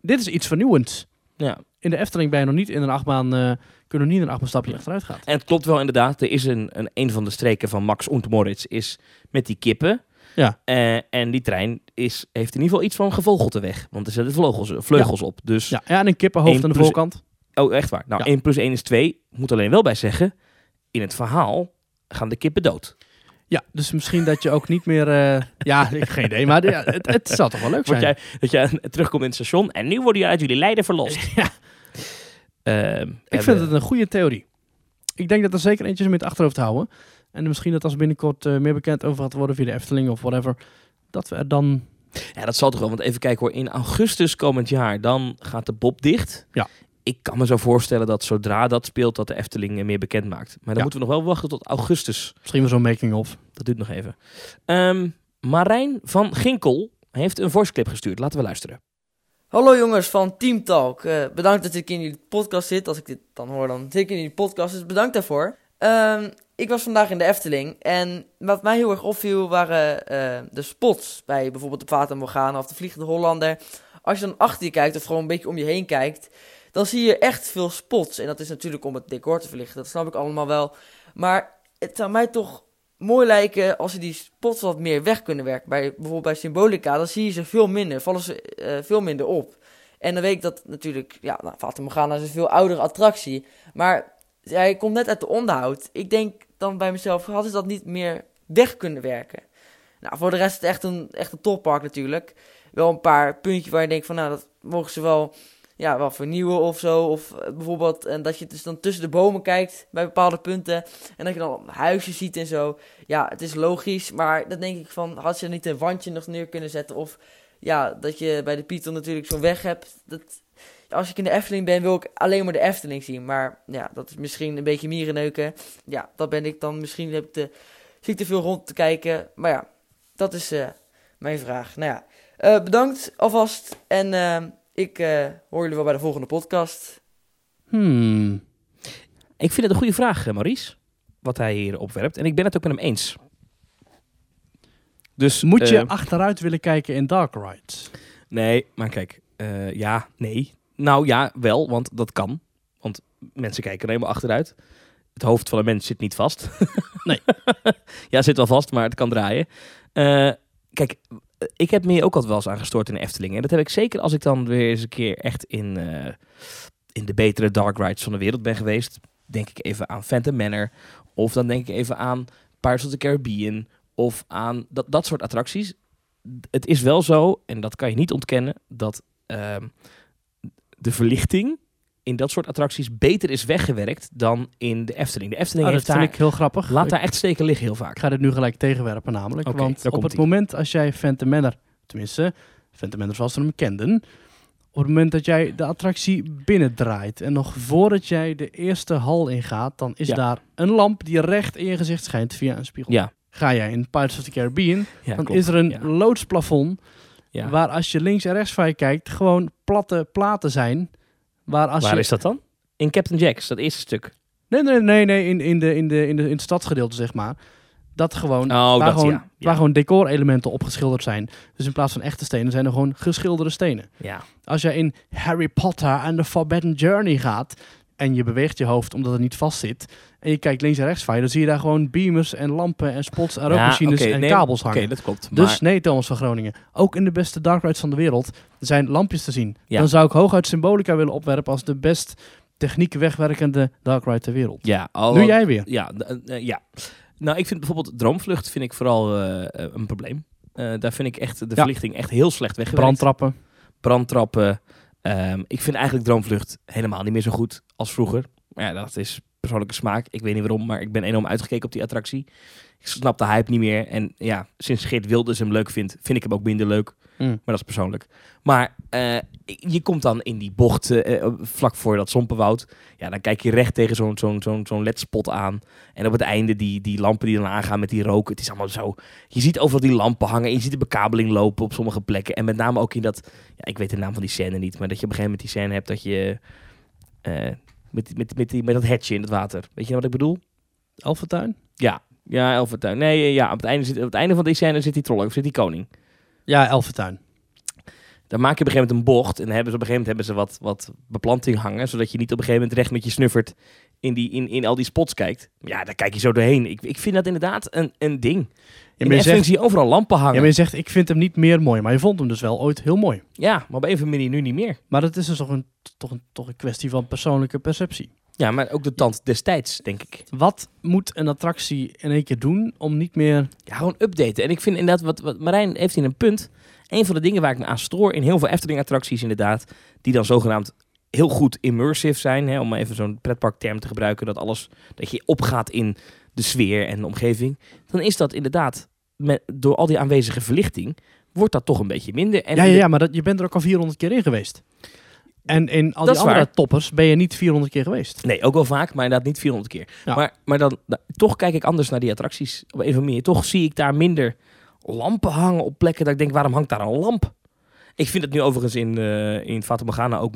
Dit is iets vernieuwends. Ja. In de Efteling ben je nog niet in een achtbaan. Kunnen niet in een achtbaanstapje achteruit gaan. En het klopt wel inderdaad. Er is een van de streken van Max und Moritz is met die kippen. Ja. En die trein heeft in ieder geval iets van gevogelte weg. Want er zitten vleugels op. Dus ja, en een kippenhoofd aan de voorkant. Oh, echt waar. Nou, 1 plus 1 is 2. Ik moet alleen wel bij zeggen, in het verhaal gaan de kippen dood. Ja, dus misschien dat je ook niet meer... geen idee, maar het zou toch wel leuk zijn. Dat jij terugkomt in het station en nu worden jullie uit jullie lijden verlost. Ja. Ik vind het een goede theorie. Ik denk dat er zeker eentje is om in het achterhoofd te houden. En misschien dat als binnenkort meer bekend over gaat worden via de Efteling of whatever, dat we er dan... Ja, dat zal toch wel. Want even kijken hoor, in augustus komend jaar, dan gaat de Bob dicht. Ja. Ik kan me zo voorstellen dat zodra dat speelt, dat de Efteling meer bekend maakt. Maar dan moeten we nog wel wachten tot augustus. Misschien wel zo'n making-of. Dat duurt nog even. Marijn van Ginkel heeft een voiceclip gestuurd. Laten we luisteren. Hallo jongens van Team Talk. Bedankt dat ik in jullie podcast zit. Als ik dit dan hoor, dan zit ik in jullie podcast. Dus bedankt daarvoor. Ik was vandaag in de Efteling en wat mij heel erg opviel waren de spots bij bijvoorbeeld de Fata Morgana of de Vliegende Hollander. Als je dan achter je kijkt of gewoon een beetje om je heen kijkt, dan zie je echt veel spots. En dat is natuurlijk om het decor te verlichten, dat snap ik allemaal wel. Maar het zou mij toch mooi lijken als je die spots wat meer weg kunnen werken. Bijvoorbeeld bij Symbolica, dan zie je ze veel minder, vallen ze veel minder op. En dan weet ik dat natuurlijk, Fata Morgana is een veel oudere attractie, maar... Hij komt net uit de onderhoud. Ik denk dan bij mezelf, hadden ze dat niet meer weg kunnen werken? Nou, voor de rest is het echt een toppark natuurlijk. Wel een paar puntjes waar je denkt van, nou, dat mogen ze wel vernieuwen of zo. Of bijvoorbeeld en dat je dus dan tussen de bomen kijkt bij bepaalde punten. En dat je dan huizen ziet en zo. Ja, het is logisch, maar dan denk ik van, had ze er niet een wandje nog neer kunnen zetten? Of ja, dat je bij de Python natuurlijk zo'n weg hebt, dat... Als ik in de Efteling ben, wil ik alleen maar de Efteling zien. Maar ja, dat is misschien een beetje mierenneuken. Ja, dat ben ik dan. Misschien zie ik te veel rond te kijken. Maar ja, dat is mijn vraag. Nou ja, bedankt alvast. En ik hoor jullie wel bij de volgende podcast. Ik vind het een goede vraag, Maurice. Wat hij hier opwerpt. En ik ben het ook met hem eens. Dus moet je achteruit willen kijken in dark rides? Nee, maar kijk. Ja, nee. Nou ja, wel, want dat kan. Want mensen kijken er helemaal achteruit. Het hoofd van een mens zit niet vast. Nee. Ja, zit wel vast, maar het kan draaien. Kijk, ik heb me ook altijd wel eens aangestoord in de Efteling. En dat heb ik zeker als ik dan weer eens een keer echt in de betere dark rides van de wereld ben geweest. Denk ik even aan Phantom Manor. Of dan denk ik even aan Pirates of the Caribbean. Of aan dat soort attracties. Het is wel zo, en dat kan je niet ontkennen, dat de verlichting in dat soort attracties beter is weggewerkt dan in de Efteling. De Efteling heeft dat daar, vind ik heel grappig. Laat daar echt steken liggen heel vaak. Ik ga dit nu gelijk tegenwerpen namelijk. Okay, want op het moment als jij Phantom Manor, tenminste Phantom Manor zoals we hem kenden, op het moment dat jij de attractie binnendraait en nog voordat jij de eerste hal ingaat, dan is daar een lamp die recht in je gezicht schijnt via een spiegel. Ja. Ga jij in Pirates of the Caribbean, is er een loodsplafond waar als je links en rechts van je kijkt gewoon platte platen zijn. Waar is dat dan? In Captain Jack's, dat eerste stuk. Nee, in het stadsgedeelte, zeg maar. Dat gewoon, waar gewoon decorelementen opgeschilderd zijn. Dus in plaats van echte stenen zijn er gewoon geschilderde stenen. Ja. Als jij in Harry Potter and the Forbidden Journey gaat en je beweegt je hoofd omdat het niet vast zit en je kijkt links en rechts van je, dan zie je daar gewoon beamers en lampen en spots en rookmachines en kabels hangen. Oké, dat klopt. Maar... Dus nee, Thomas van Groningen. Ook in de beste dark rides van de wereld zijn lampjes te zien. Ja. Dan zou ik hooguit symbolica willen opwerpen als de best techniek wegwerkende dark ride ter wereld. Ja, doe jij weer. Ja. Nou, ik vind bijvoorbeeld Droomvlucht vind ik vooral een probleem. Daar vind ik echt de verlichting echt heel slecht weggewerkt. Brandtrappen. Ik vind eigenlijk Droomvlucht helemaal niet meer zo goed als vroeger. Maar ja, dat is persoonlijke smaak. Ik weet niet waarom, maar ik ben enorm uitgekeken op die attractie. Ik snap de hype niet meer. En ja, sinds Geert Wilders hem leuk vindt, vind ik hem ook minder leuk. Maar dat is persoonlijk. Maar je komt dan in die bocht vlak voor dat Sompenwoud. Ja, dan kijk je recht tegen zo'n ledspot aan. En op het einde die lampen die dan aangaan met die rook. Het is allemaal zo. Je ziet overal die lampen hangen. En je ziet de bekabeling lopen op sommige plekken. En met name ook in dat... Ja, ik weet de naam van die scène niet. Maar dat je op een gegeven moment die scène hebt dat je... Met dat hetje in het water. Weet je wat ik bedoel? Elfentuin? Ja, Elfentuin. Nee, ja, op het einde van die scène zit die troll of zit die koning. Ja, Elfentuin. Dan maak je op een gegeven moment een bocht. En hebben ze wat beplanting hangen. Zodat je niet op een gegeven moment recht met je snuffert in al die spots kijkt. Ja, daar kijk je zo doorheen. Ik vind dat inderdaad een ding. Ja, maar je zie je overal lampen hangen. Ja, maar je zegt, ik vind hem niet meer mooi. Maar je vond hem dus wel ooit heel mooi. Ja, maar op een of andere manier nu niet meer. Maar dat is dus toch een kwestie van persoonlijke perceptie. Ja, maar ook de tand destijds, denk ik. Wat moet een attractie in één keer doen om niet meer... Ja, gewoon updaten. En ik vind inderdaad, wat Marijn heeft in een punt... Een van de dingen waar ik me aan stoor in heel veel Efteling-attracties inderdaad... die dan zogenaamd heel goed immersive zijn... Hè, om even zo'n pretparkterm te gebruiken... dat je opgaat in de sfeer en de omgeving... dan is dat inderdaad, door al die aanwezige verlichting... wordt dat toch een beetje minder. En maar je bent er ook al 400 keer in geweest. En in al die andere toppers ben je niet 400 keer geweest. Nee, ook wel vaak, maar inderdaad niet 400 keer. Ja. Maar dan toch kijk ik anders naar die attracties. Op een of meer. Toch zie ik daar minder... lampen hangen op plekken dat ik denk, waarom hangt daar een lamp? Ik vind het nu overigens in Fata Morgana ook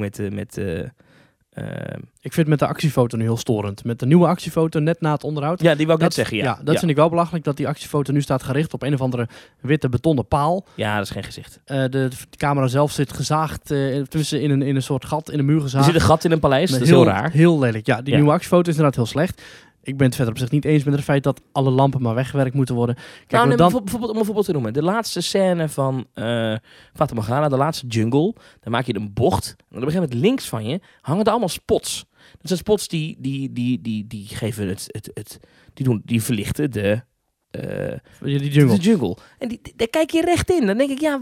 ik vind met de actiefoto nu heel storend. Met de nieuwe actiefoto net na het onderhoud. Ja, die wou ik net zeggen, dat vind ik wel belachelijk, dat die actiefoto nu staat gericht op een of andere witte betonnen paal. Ja, dat is geen gezicht. De camera zelf zit gezaagd, tussen in een soort gat in de muur gezaagd. Er zit een gat in een paleis, dat is heel raar. Heel lelijk, ja. Die nieuwe actiefoto is inderdaad heel slecht. Ik ben het verder op zich niet eens met het feit dat alle lampen maar weggewerkt moeten worden. Kijk, om een voorbeeld te noemen. De laatste scène van Fata Morgana, de laatste jungle. Dan maak je een bocht. En op een gegeven moment links van je hangen er allemaal spots. Dat zijn spots die geven die verlichten de jungle. En daar kijk je recht in. Dan denk ik,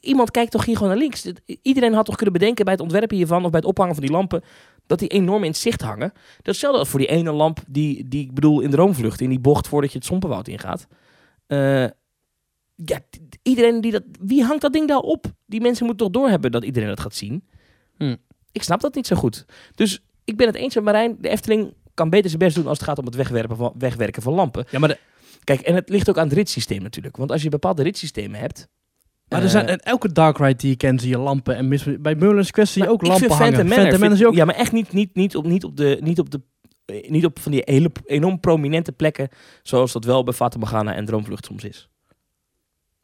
iemand kijkt toch hier gewoon naar links. Iedereen had toch kunnen bedenken bij het ontwerpen hiervan of bij het ophangen van die lampen, dat die enorm in het zicht hangen. Datzelfde als voor die ene lamp die ik bedoel in de Droomvlucht, in die bocht voordat je het Sompenwoud ingaat. Iedereen wie hangt dat ding daar op? Die mensen moeten toch doorhebben dat iedereen dat gaat zien. Ik snap dat niet zo goed. Dus ik ben het eens met Marijn. De Efteling kan beter zijn best doen als het gaat om het wegwerken van lampen. Ja, maar kijk, en het ligt ook aan het ritssysteem natuurlijk. Want als je bepaalde ritssystemen hebt... Maar er zijn elke dark ride die je kent, zie je lampen. En bij Merlin's Quest zie je ook lampen hangen. Phantom Manor ook... Ja, maar echt niet op van die hele enorm prominente plekken, zoals dat wel bij Fata Morgana en Droomvlucht soms is.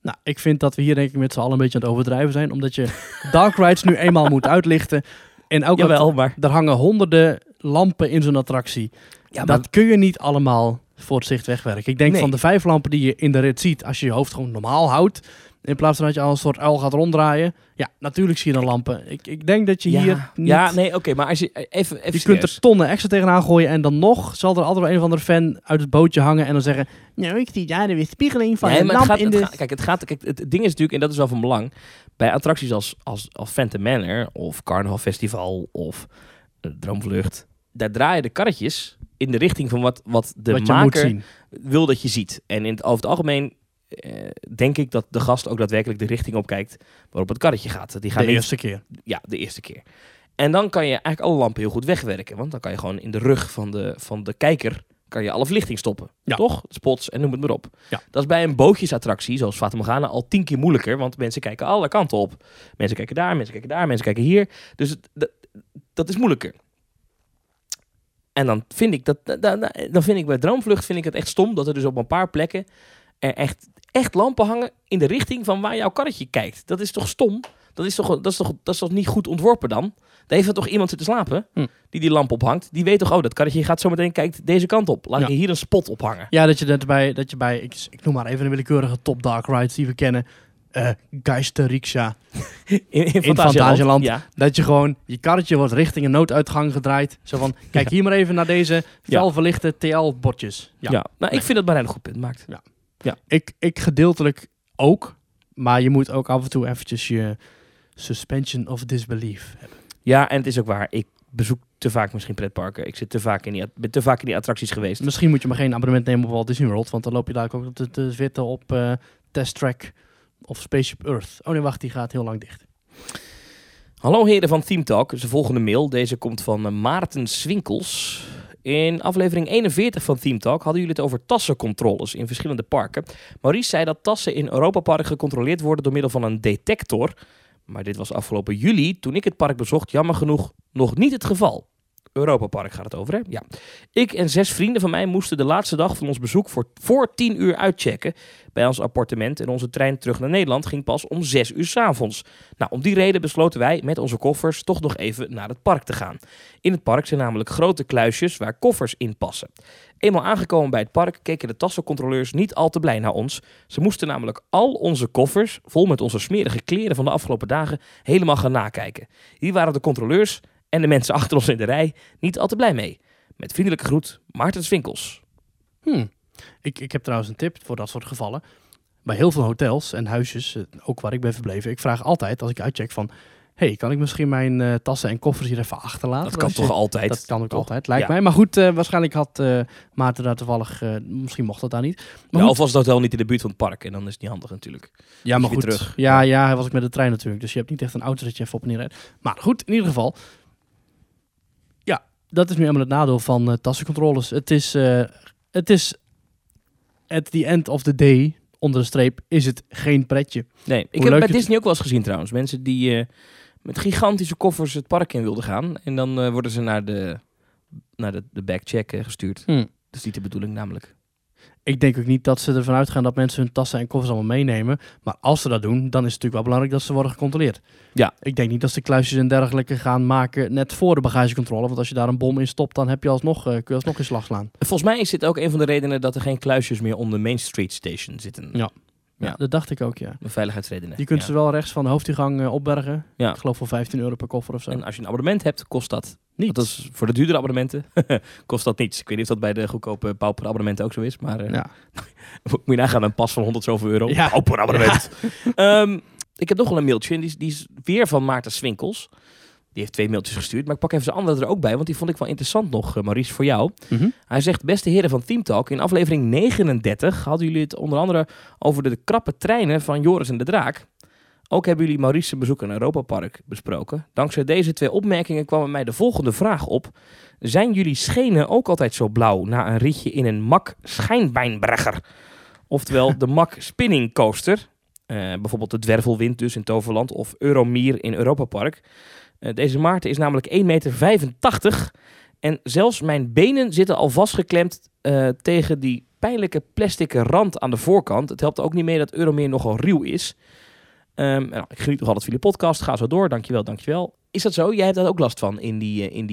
Nou, ik vind dat we hier denk ik met z'n allen een beetje aan het overdrijven zijn. Omdat je dark rides nu eenmaal moet uitlichten. En ook jawel, maar er hangen honderden lampen in zo'n attractie. Ja, maar dat kun je niet allemaal voor het zicht wegwerken. Ik denk van de 5 lampen die je in de rit ziet, als je je hoofd gewoon normaal houdt, in plaats van dat je al een soort uil gaat ronddraaien. Ja, natuurlijk zie je dan lampen. Ik denk dat je hier niet... Ja, nee, oké, maar als je... even je kunt er tonnen extra tegenaan gooien en dan nog zal er altijd wel een of andere fan uit het bootje hangen en dan zeggen, nou, ik zie daar weer spiegeling van een lamp in de... Kijk, het ding is natuurlijk, en dat is wel van belang, bij attracties als Phantom Manor of Carnaval Festival of Droomvlucht, daar draaien de karretjes in de richting van wat je maker moet zien, wil dat je ziet. En over het algemeen denk ik dat de gast ook daadwerkelijk de richting opkijkt waarop het karretje gaat. De eerste keer. Ja, de eerste keer. En dan kan je eigenlijk alle lampen heel goed wegwerken. Want dan kan je gewoon in de rug van de kijker kan je alle verlichting stoppen. Ja. Toch? Spots en noem het maar op. Ja. Dat is bij een bootjesattractie, zoals Fata Morgana, al 10 keer moeilijker. Want mensen kijken alle kanten op. Mensen kijken daar, mensen kijken daar, mensen kijken hier. Dus dat is moeilijker. En dan vind ik bij Droomvlucht vind ik het echt stom dat er dus op een paar plekken er echt lampen hangen in de richting van waar jouw karretje kijkt. Dat is toch stom? Dat is toch niet goed ontworpen dan? Daar heeft er toch iemand zitten slapen die lamp ophangt. Die weet toch, dat karretje gaat zo meteen, kijkt deze kant op. Laat je hier een spot ophangen. Ja, dat je bij ik noem maar even een willekeurige top dark rides die we kennen. Geisterrikscha in Phantasialand. Ja. Dat je gewoon, je karretje wordt richting een nooduitgang gedraaid. Zo van, kijk hier maar even naar deze felverlichte TL-bordjes. Ja. Ja. Nou, ik vind dat bijna een goed punt maakt. Ja. Ja. Ik gedeeltelijk ook. Maar je moet ook af en toe eventjes je suspension of disbelief hebben. Ja, en het is ook waar. Ik bezoek te vaak misschien pretparken. Ik zit ben te vaak in die attracties geweest. Misschien moet je maar geen abonnement nemen op Walt Disney World. Want dan loop je daar ook te zitten op Test Track of Spaceship Earth. Oh nee, wacht, die gaat heel lang dicht. Hallo heren van Theme Talk. Dus de volgende mail. Deze komt van Maarten Swinkels. In aflevering 41 van Theme Talk hadden jullie het over tassencontroles in verschillende parken. Maurice zei dat tassen in Europa Park gecontroleerd worden door middel van een detector. Maar dit was afgelopen juli, toen ik het park bezocht, jammer genoeg nog niet het geval. Europa Park gaat het over, hè? Ja. Ik en 6 vrienden van mij moesten de laatste dag van ons bezoek voor 22:00 uitchecken bij ons appartement. En onze trein terug naar Nederland ging pas om 18:00 s'avonds. Nou, om die reden besloten wij met onze koffers toch nog even naar het park te gaan. In het park zijn namelijk grote kluisjes waar koffers in passen. Eenmaal aangekomen bij het park keken de tassencontroleurs niet al te blij naar ons. Ze moesten namelijk al onze koffers, vol met onze smerige kleren van de afgelopen dagen, helemaal gaan nakijken. Hier waren de controleurs en de mensen achter ons in de rij niet al te blij mee. Met vriendelijke groet, Maarten Swinkels. Ik heb trouwens een tip voor dat soort gevallen. Bij heel veel hotels en huisjes, ook waar ik ben verbleven, ik vraag altijd als ik uitcheck van, hey, kan ik misschien mijn tassen en koffers hier even achterlaten? Dat kan toch altijd? Dat kan ook altijd, lijkt mij. Maar goed, waarschijnlijk had Maarten daar toevallig, misschien mocht dat daar niet. Maar ja, of was het hotel niet in de buurt van het park en dan is het niet handig natuurlijk. Ja, maar goed. Terug. Ja, hij was ook met de trein natuurlijk. Dus je hebt niet echt een auto dat je even op en neer rijdt. Maar goed, in ieder geval, dat is nu helemaal het nadeel van tassencontroles. Het is at the end of the day, onder de streep, is het geen pretje. Nee, ik heb bij Disney ook wel eens gezien trouwens. Mensen die met gigantische koffers het park in wilden gaan. En dan worden ze naar de backcheck gestuurd. Dat is niet de bedoeling namelijk. Ik denk ook niet dat ze ervan uitgaan dat mensen hun tassen en koffers allemaal meenemen. Maar als ze dat doen, dan is het natuurlijk wel belangrijk dat ze worden gecontroleerd. Ja. Ik denk niet dat ze kluisjes en dergelijke gaan maken net voor de bagagecontrole. Want als je daar een bom in stopt, dan heb je kun je alsnog in slag slaan. Volgens mij is dit ook een van de redenen dat er geen kluisjes meer om de Main Street Station zitten. Ja, dat dacht ik ook, ja. De veiligheidsredenen. Je kunt ze wel rechts van de hoofdingang opbergen. Ja. Ik geloof voor €15 per koffer of zo. En als je een abonnement hebt, kost dat niets. Dat is voor de duurdere abonnementen kost dat niets. Ik weet niet of dat bij de goedkope pauperabonnementen ook zo is. Maar moet je nagaan, een pas van €100 zoveel. Ja. Pauperabonnement. Ja. Ik heb nog wel een mailtje. En die is weer van Maarten Swinkels. Die heeft 2 mailtjes gestuurd. Maar ik pak even zijn andere er ook bij. Want die vond ik wel interessant nog, Maurice, voor jou. Mm-hmm. Hij zegt, beste heren van Theme Talk. In aflevering 39 hadden jullie het onder andere over de krappe treinen van Joris en de Draak. Ook hebben jullie Maurice's bezoek aan Europa Park besproken. Dankzij deze 2 opmerkingen kwam bij mij de volgende vraag op. Zijn jullie schenen ook altijd zo blauw na een ritje in een mak schijnbijnbrecher? Oftewel de mak spinning coaster. Bijvoorbeeld de Dwervelwind dus in Toverland of Euromeer in Europa Park. Deze Maarten is namelijk 1,85 meter. En zelfs mijn benen zitten al vastgeklemd tegen die pijnlijke plastic rand aan de voorkant. Het helpt ook niet mee dat Euromeer nogal ruw is. Ik geniet nog altijd van jullie podcast. Ga zo door. Dankjewel. Is dat zo? Jij hebt daar ook last van in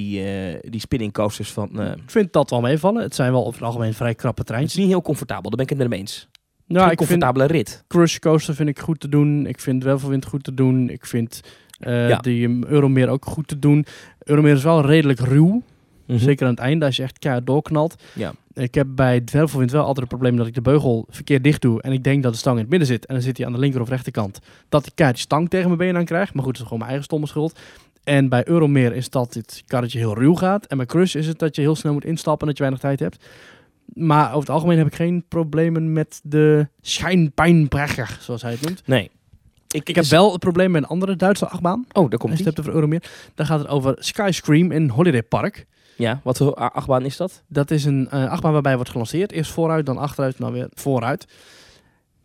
die spinning coasters van... Ik vind dat wel meevallen. Het zijn wel over het algemeen vrij krappe treintjes. Het is niet heel comfortabel. Daar ben ik het met hem eens. Nou, een comfortabele rit. Crush coaster vind ik goed te doen. Ik vind Welverwind goed te doen. Ik vind die Euromeer ook goed te doen. Euromeer is wel redelijk ruw. Mm-hmm. Zeker aan het einde, als je echt keihard doorknalt. Ja. Ik heb bij Dwervelwind wel altijd het probleem dat ik de beugel verkeerd dicht doe. En ik denk dat de stang in het midden zit. En dan zit hij aan de linker of rechterkant. Dat ik keihard stang tegen mijn benen aan krijg. Maar goed, dat is gewoon mijn eigen stomme schuld. En bij Euromeer is dat het karretje heel ruw gaat. En bij Crush is het dat je heel snel moet instappen en dat je weinig tijd hebt. Maar over het algemeen heb ik geen problemen met de schijnpijnbrecher, zoals hij het noemt. Nee. Ik heb wel het probleem met een andere Duitse achtbaan. Oh, daar komt die. Je hebt het over Euromeer. Dan gaat het over Skyscream in Holiday Park. Ja, wat voor achtbaan is dat? Dat is een achtbaan waarbij wordt gelanceerd. Eerst vooruit, dan achteruit, dan weer vooruit.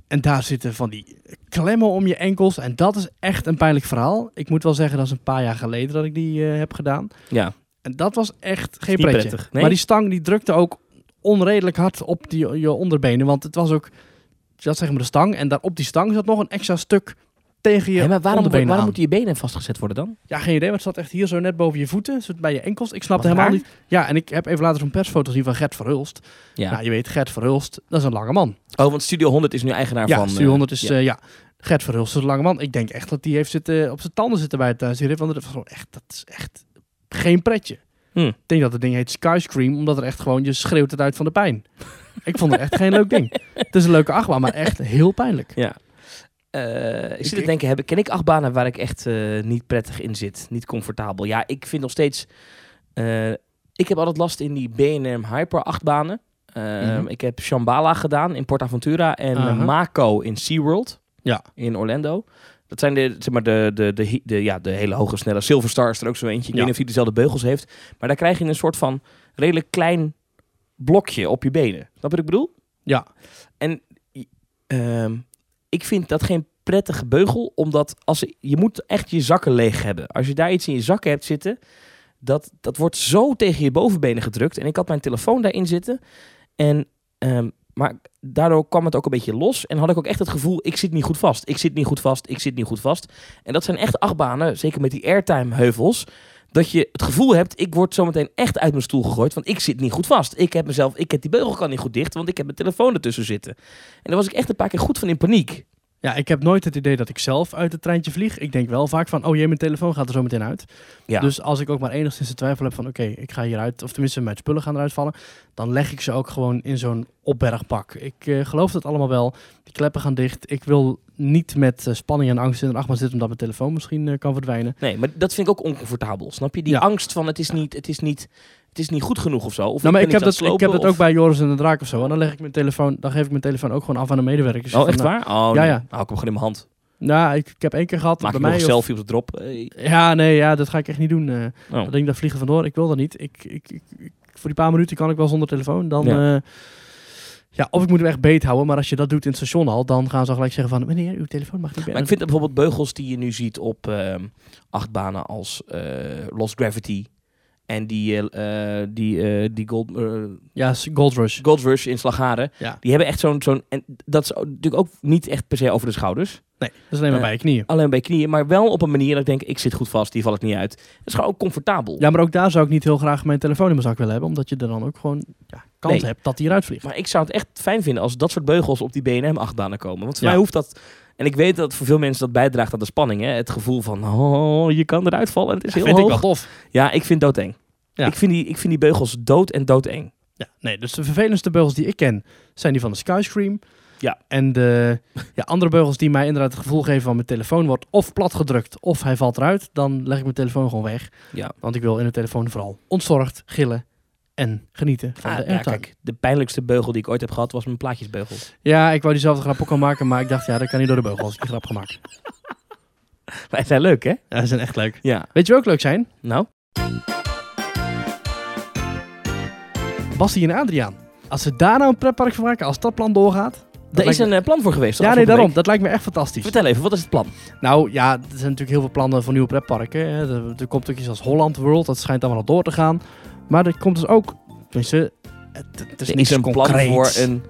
En daar zitten van die klemmen om je enkels. En dat is echt een pijnlijk verhaal. Ik moet wel zeggen, dat is een paar jaar geleden dat ik die heb gedaan. Ja. En dat was echt geen pretje. Nee? Maar die stang die drukte ook onredelijk hard op je onderbenen. Want het was ook, dat zeg maar de stang. En daar op die stang zat nog een extra stuk... tegen je maar waarom moeten je benen vastgezet worden dan? Ja, geen idee, want het zat echt hier zo net boven je voeten, zo bij je enkels. Ik snapte helemaal niet. Ja, en ik heb even later zo'n persfoto zien van Gert Verhulst. Ja. Nou, je weet, Gert Verhulst, dat is een lange man. Oh, want Studio 100 is nu eigenaar van... Ja, Studio 100 is... Gert Verhulst is een lange man. Ik denk echt dat die heeft op zijn tanden zitten bij het thuisrif, want dat is echt geen pretje. Ik denk dat het ding heet Skyscream, omdat er echt gewoon, je schreeuwt het uit van de pijn. Ik vond het echt geen leuk ding. Het is een leuke achtbaan, maar echt heel pijnlijk. Ja. Ik zit te denken, ken ik achtbanen waar ik echt niet prettig in zit? Niet comfortabel? Ja, ik vind nog steeds... ik heb altijd last in die B&M Hyper achtbanen. Ik heb Shambhala gedaan in PortAventura en Mako in SeaWorld in Orlando. Dat zijn de hele hoge, snelle. Silver Star is er ook zo eentje. Ik weet niet of hij dezelfde beugels heeft. Maar daar krijg je een soort van redelijk klein blokje op je benen. Snap je wat ik bedoel? Ja. En... ik vind dat geen prettige beugel, omdat je moet echt je zakken leeg hebben. Als je daar iets in je zakken hebt zitten, dat wordt zo tegen je bovenbenen gedrukt. En ik had mijn telefoon daarin zitten. Maar daardoor kwam het ook een beetje los. En had ik ook echt het gevoel, ik zit niet goed vast. En dat zijn echt achtbanen, zeker met die airtime heuvels... dat je het gevoel hebt, ik word zometeen echt uit mijn stoel gegooid... want ik zit niet goed vast. Ik heb die beugel kan niet goed dicht... want ik heb mijn telefoon ertussen zitten. En daar was ik echt een paar keer goed van in paniek. Ja, ik heb nooit het idee dat ik zelf uit het treintje vlieg. Ik denk wel vaak van, oh jee, mijn telefoon gaat er zo meteen uit. Ja. Dus als ik ook maar enigszins de twijfel heb van... oké, ik ga hieruit, of tenminste mijn spullen gaan eruit vallen... dan leg ik ze ook gewoon in zo'n opbergpak. Ik geloof dat allemaal wel. Die kleppen gaan dicht. Ik wil niet met spanning en angst in een achtbaan zitten... omdat mijn telefoon misschien kan verdwijnen. Nee, maar dat vind ik ook oncomfortabel, snap je? Die angst van het is niet goed genoeg of zo. Of nou, maar ik heb dat ook bij Joris en de Draak of zo. En dan geef ik mijn telefoon ook gewoon af aan de medewerkers. Oh, echt waar? Oh, ja. Nou, ik heb hem gewoon in mijn hand. Nou, ik heb één keer gehad. Maak bij mij nog een selfie op de drop? Dat ga ik echt niet doen. Ik denk dat vliegen vandoor. Ik wil dat niet. Voor die paar minuten kan ik wel zonder telefoon. Dan... Ja. Of ik moet hem echt beet houden, maar als je dat doet in het station al... dan gaan ze gelijk zeggen van, meneer, uw telefoon mag niet meer. Maar ik vind bijvoorbeeld beugels die je nu ziet op achtbanen als Lost Gravity... en Gold Rush in Slagharen. Ja. Die hebben echt zo'n... En dat is natuurlijk ook niet echt per se over de schouders. Nee, dat is alleen maar bij je knieën. Alleen bij je knieën, maar wel op een manier dat ik denk... ik zit goed vast, die val ik niet uit. Dat is gewoon ook comfortabel. Ja, maar ook daar zou ik niet heel graag mijn telefoon in mijn zak willen hebben... omdat je er dan ook gewoon kans hebt dat die eruit vliegt. Maar ik zou het echt fijn vinden als dat soort beugels op die B&M-achtbanen komen. Want voor mij hoeft dat... En ik weet dat voor veel mensen dat bijdraagt aan de spanning. Hè? Het gevoel van, oh, je kan eruit vallen. Het is heel hoog. Ik wel tof. Ja, ik vind doodeng. Ja. Ik vind die beugels dood en doodeng. Ja, nee, dus de vervelendste beugels die ik ken zijn die van de Skyscream. Ja. En de andere beugels die mij inderdaad het gevoel geven van mijn telefoon wordt of platgedrukt of hij valt eruit. Dan leg ik mijn telefoon gewoon weg. Ja. Want ik wil in de telefoon vooral ontzorgd gillen. En genieten van de airtime. Kijk, de pijnlijkste beugel die ik ooit heb gehad was mijn plaatjesbeugel. Ja, ik wou diezelfde grap ook al maken, maar ik dacht, dat kan niet door de beugel als ik die grap ga maken. Wij zijn leuk, hè? Ja, ze zijn echt leuk. Ja. Weet je wat ook leuk zijn? Nou? Bassie en Adriaan. Als ze daar nou een pretpark van maken, als dat plan doorgaat... Daar is een plan voor geweest. Ja, nee, daarom. Dat lijkt me echt fantastisch. Vertel even, wat is het plan? Nou ja, er zijn natuurlijk heel veel plannen voor nieuwe pretparken. Hè. Er komt ook iets als Holland World, dat schijnt allemaal al door te gaan. Maar er komt dus ook, tenminste, Het is niet een concreet plan voor een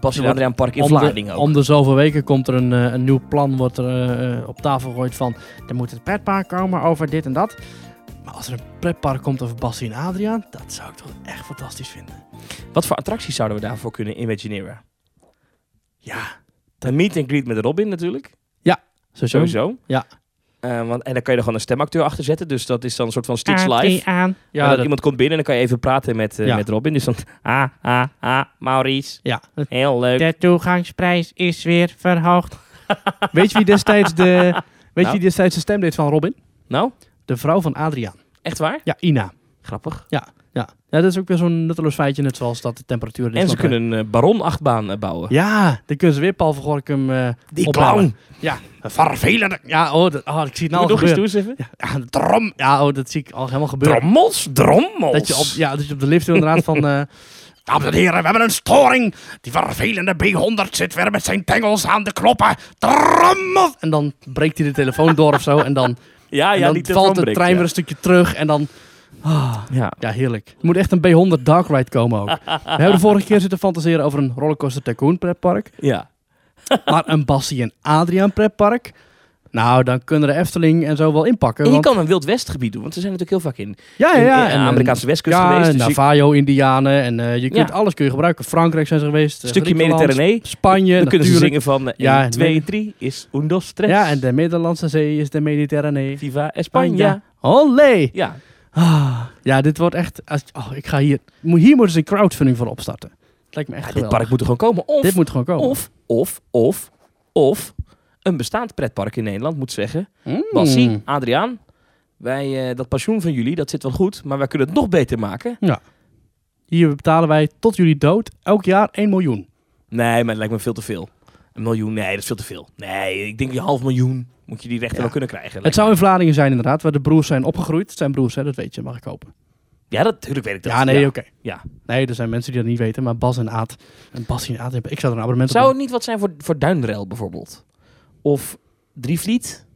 Passelandriaan Park in Vlaardingen ook. Om de zoveel weken komt er een nieuw plan, wordt er op tafel gegooid van... er moet het pretpark komen over dit en dat. Maar als er een pretpark komt over Bassie en Adriaan... dat zou ik toch echt fantastisch vinden. Wat voor attracties zouden we daarvoor kunnen imagineren? Ja, de meet and greet met Robin natuurlijk. Ja, sowieso. Ja. En dan kan je er gewoon een stemacteur achter zetten. Dus dat is dan een soort van Stitch Live. Ja, dat iemand komt binnen en dan kan je even praten met Robin. Dus dan, Maurice. Ja. Heel leuk. De toegangsprijs is weer verhoogd. Weet je wie destijds de stem deed van Robin? Nou? De vrouw van Adriaan. Echt waar? Ja, Ina. Grappig. Ja, dat is ook weer zo'n nutteloos feitje, net zoals dat de temperatuur... En ze kunnen een baron-achtbaan bouwen. Ja, dan kunnen ze weer Paul van Gorkum die opbouwen. Clown. Ja, vervelende... Ja, ik zie het nou al gebeuren. Doe eens even. Dat zie ik al helemaal gebeuren. Drommels. Dat je op de lift inderdaad van... Dames en heren, we hebben een storing. Die vervelende B100 zit weer met zijn tengels aan de knoppen. Drommels. En dan breekt hij de telefoon door of zo. En dan, dan valt de trein weer een stukje terug en dan... Ja, heerlijk. Er moet echt een B100 dark ride komen ook. We hebben de vorige keer zitten fantaseren over een Rollercoaster Tycoon pretpark. Ja. Maar een Bassie en Adriaan pretpark... Nou, dan kunnen de Efteling en zo wel inpakken. En je kan een Wild Westgebied doen, want ze zijn natuurlijk heel vaak in de Amerikaanse Westkust geweest. Ja, dus Navajo-Indianen en je kunt alles kun je gebruiken. Frankrijk zijn ze geweest. Een stukje Mediterranee. Spanje. Dan kunnen ze zingen van 1, 2, 3 is un, dos, tres. Ja, en de Middellandse Zee is de Mediterranee. Viva España. Olé! Ja. Ja, dit wordt echt... ik ga hier moet eens een crowdfunding voor opstarten. Het lijkt me echt geweldig. Dit park moet er gewoon komen. Of, dit moet gewoon komen. Of een bestaand pretpark in Nederland moet zeggen... Bassie, Adriaan, wij, dat pensioen van jullie, dat zit wel goed... maar wij kunnen het nog beter maken. Ja. Hier betalen wij tot jullie dood elk jaar 1 miljoen. Nee, maar het lijkt me veel te veel. 1 miljoen, nee, dat is veel te veel. Nee, ik denk 1,5 miljoen moet je die rechten wel kunnen krijgen. Het zou in Vlaardingen zijn inderdaad, waar de broers zijn opgegroeid. Het zijn broers, hè, dat weet je, mag ik hopen. Ja, natuurlijk weet ik dat. Ja, nee, oké. Ja. Nee, er zijn mensen die dat niet weten, maar Bas en Aad... En Bassie en Aad, ik zou er een abonnement op... Zou het niet wat zijn voor Duinrail bijvoorbeeld? Of Drievliet?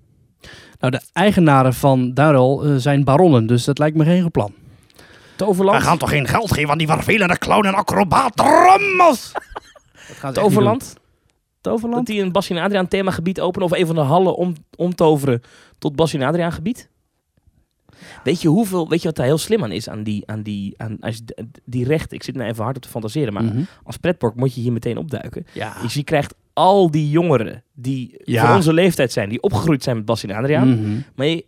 Nou, de eigenaren van Duinrail zijn baronnen, dus dat lijkt me geen goed plan. Toverland? We gaan toch geen geld geven aan die vervelende clown en acrobaat rommels? Toverland? Dat die een Bassie en Adriaan themagebied openen... of een van de hallen omtoveren tot Bassie en Adriaan gebied? Weet je wat daar heel slim aan is? Aan die recht. Ik zit nou even hard op te fantaseren... maar als pretpark moet je hier meteen opduiken. Ja. Dus je krijgt al die jongeren... die van onze leeftijd zijn... die opgegroeid zijn met Bassie en Adriaan. Maar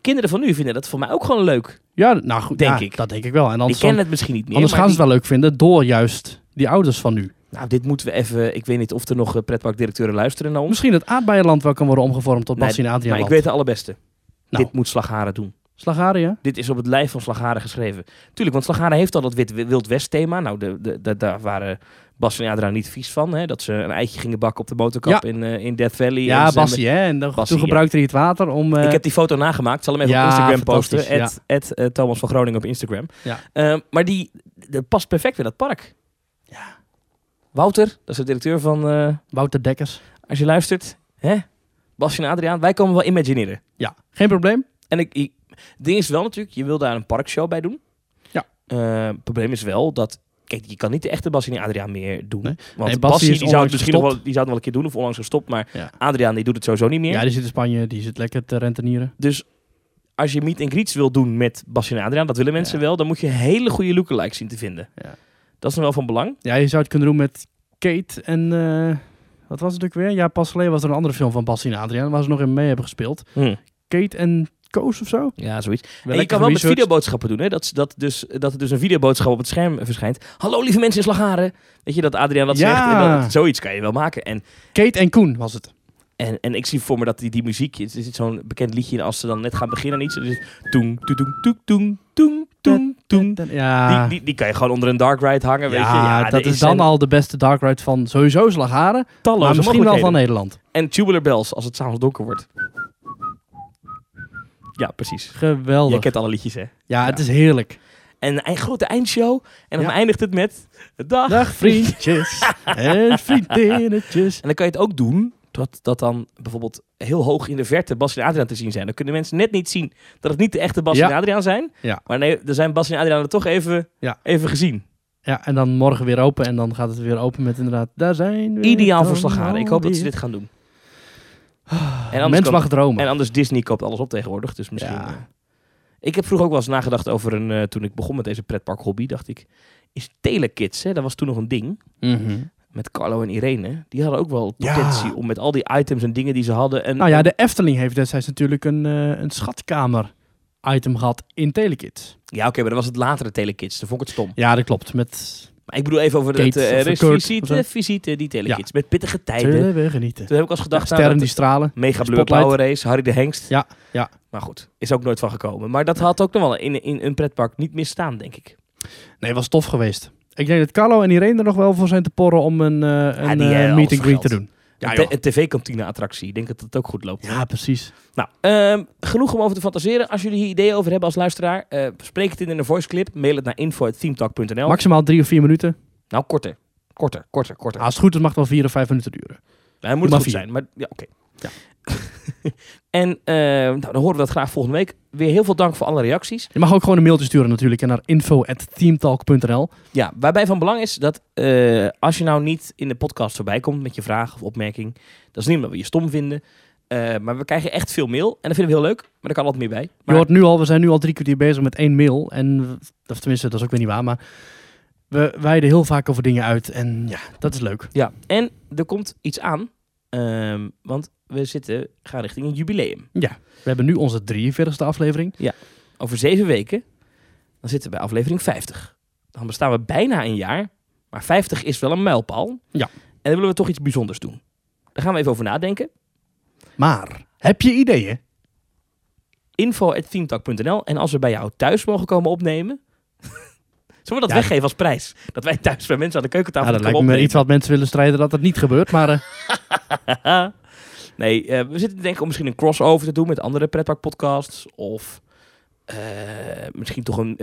kinderen van nu vinden dat voor mij ook gewoon leuk. Ja, nou goed. Denk ik. Dat denk ik wel. En anders die kennen het misschien niet meer. Anders gaan ze het wel leuk vinden... door juist die ouders van nu. Nou, dit moeten we even... Ik weet niet of er nog pretparkdirecteuren luisteren naar ons. Misschien dat aardbeienland wel kan worden omgevormd tot Bassie en Adriaan. Maar ik weet de allerbeste. Nou. Dit moet Slagharen doen. Slagharen, ja? Dit is op het lijf van Slagharen geschreven. Tuurlijk, want Slagharen heeft al dat Wild West thema. Nou, daar waren Bassie en Adriaan niet vies van. Hè? Dat ze een eitje gingen bakken op de motorkap in Death Valley. Ja, Bassie, hè? En toen gebruikte hij het water om... Ik heb die foto nagemaakt. Zal hem even op Instagram posten. @ Thomas van Groningen op Instagram. Ja. Maar die past perfect bij dat park. Ja. Wouter, dat is de directeur van... Wouter Dekkers. Als je luistert, hè? Bassie en Adriaan, wij komen wel imagineren. Ja, geen probleem. En het ding is wel natuurlijk, je wil daar een parkshow bij doen. Ja. Het probleem is wel dat... Kijk, je kan niet de echte Bassie en Adriaan meer doen. Nee. Want Bassie die zou het misschien nog wel een keer doen of onlangs gestopt. Maar Adriaan die doet het sowieso niet meer. Ja, die zit in Spanje, die zit lekker te rentenieren. Dus... Als je meet and greets wil doen met Bassie en Adriaan, dat willen mensen wel... dan moet je hele goede lookalikes zien te vinden. Ja. Dat is nog wel van belang. Ja, je zou het kunnen doen met Kate en... wat was het ook weer? Ja, pas geleden was er een andere film van Bassie en Adriaan... waar ze nog in mee hebben gespeeld. Kate en Koos of zo? Ja, zoiets. En je kan wel met videoboodschappen doen. Hè? Dat er dus een videoboodschap op het scherm verschijnt. Hallo lieve mensen in Slagharen. Weet je, dat Adriaan dat zegt. En dat, zoiets kan je wel maken. En Kate en Koen was het. En ik zie voor me dat die muziek... Er zit zo'n bekend liedje in als ze dan net gaan beginnen aan iets. Dus toeng, toeng, toeng, toeng, toeng, toeng, toeng. Ja. Die kan je gewoon onder een dark ride hangen, weet je. Ja, dat is dan al de beste dark ride van sowieso Slagharen. Maar misschien wel van Nederland. En Tubular Bells, als het s'avonds donker wordt. Ja, precies. Geweldig. Je kent alle liedjes, hè? Ja, het is heerlijk. En een grote eindshow. En dan eindigt het met... Dag vriendjes en vriendinnetjes. En dan kan je het ook doen... Dat dan bijvoorbeeld heel hoog in de verte Bassie en Adriaan te zien zijn. Dan kunnen mensen net niet zien dat het niet de echte Bassie en Adriaan zijn. Ja. Maar nee, er zijn Bassie en Adriaan er toch even gezien. Ja, en dan morgen weer open. En dan gaat het weer open met inderdaad... Daar zijn we. Ideaal voor Slagharen. Ik hoop dat ze dit gaan doen. En mens mag dromen. En anders Disney koopt alles op tegenwoordig. Dus misschien... Ja. Ik heb vroeger ook wel eens nagedacht over een... toen ik begon met deze pretpark hobby, dacht ik... Is Telekids, hè? Dat was toen nog een ding. Mm-hmm. Met Carlo en Irene. Die hadden ook wel potentie om met al die items en dingen die ze hadden... En, nou ja, de Efteling heeft destijds natuurlijk een schatkamer... item gehad in Telekids. Ja, oké, maar dat was het latere Telekids. Dan vond ik het stom. Ja, dat klopt. Met... Maar ik bedoel even over Kate, het visite, die Telekids. Ja. Met pittige tijden. Zullen we genieten. Toen heb ik als gedacht... Ja, sterren die stralen. Mega Blur Power Race, Harry de Hengst. Ja, ja. Maar goed, is ook nooit van gekomen. Maar dat had ook nog wel in een pretpark niet misstaan, denk ik. Nee, was tof geweest. Ik denk dat Carlo en Irene er nog wel voor zijn te porren om een meet and greet te doen. Ja, een tv-kantine-attractie. Ik denk dat dat ook goed loopt. Ja, precies. Nou, genoeg om over te fantaseren. Als jullie hier ideeën over hebben als luisteraar, spreek het in een voiceclip. Mail het naar info@themetalk.nl. Maximaal 3 of 4 minuten. Nou, korter. Als het goed is, mag het wel 4 of 5 minuten duren. Nou, het moet het goed zijn, maar ja, oké. Ja. En nou, dan horen we dat graag volgende week. Weer heel veel dank voor alle reacties. Je mag ook gewoon een mailtje sturen natuurlijk naar info@themetalk.nl. Ja, waarbij van belang is dat als je nou niet in de podcast voorbij komt met je vraag of opmerking, dat is niet omdat we je stom vinden. Maar we krijgen echt veel mail en dat vinden we heel leuk, maar er kan altijd meer bij. Maar... Je hoort nu al, we zijn nu al 3 kwartier bezig met 1 mail. En, of tenminste, dat is ook weer niet waar, maar... We wijden heel vaak over dingen uit en ja, dat is leuk. Ja, en er komt iets aan, want we gaan richting een jubileum. Ja, we hebben nu onze 43e aflevering. Ja, over 7 weken, dan zitten we bij aflevering 50. Dan bestaan we bijna een jaar, maar 50 is wel een mijlpaal. Ja. En dan willen we toch iets bijzonders doen. Daar gaan we even over nadenken. Maar, heb je ideeën? info@themetalk.nl. En als we bij jou thuis mogen komen opnemen... Zullen we dat weggeven als prijs? Dat wij thuis bij mensen aan de keukentafel komen opnemen? Dat lijkt me iets wat mensen willen strijden dat dat niet gebeurt, maar... Nee, we zitten te denken om misschien een crossover te doen met andere pretparkpodcasts. Of misschien toch een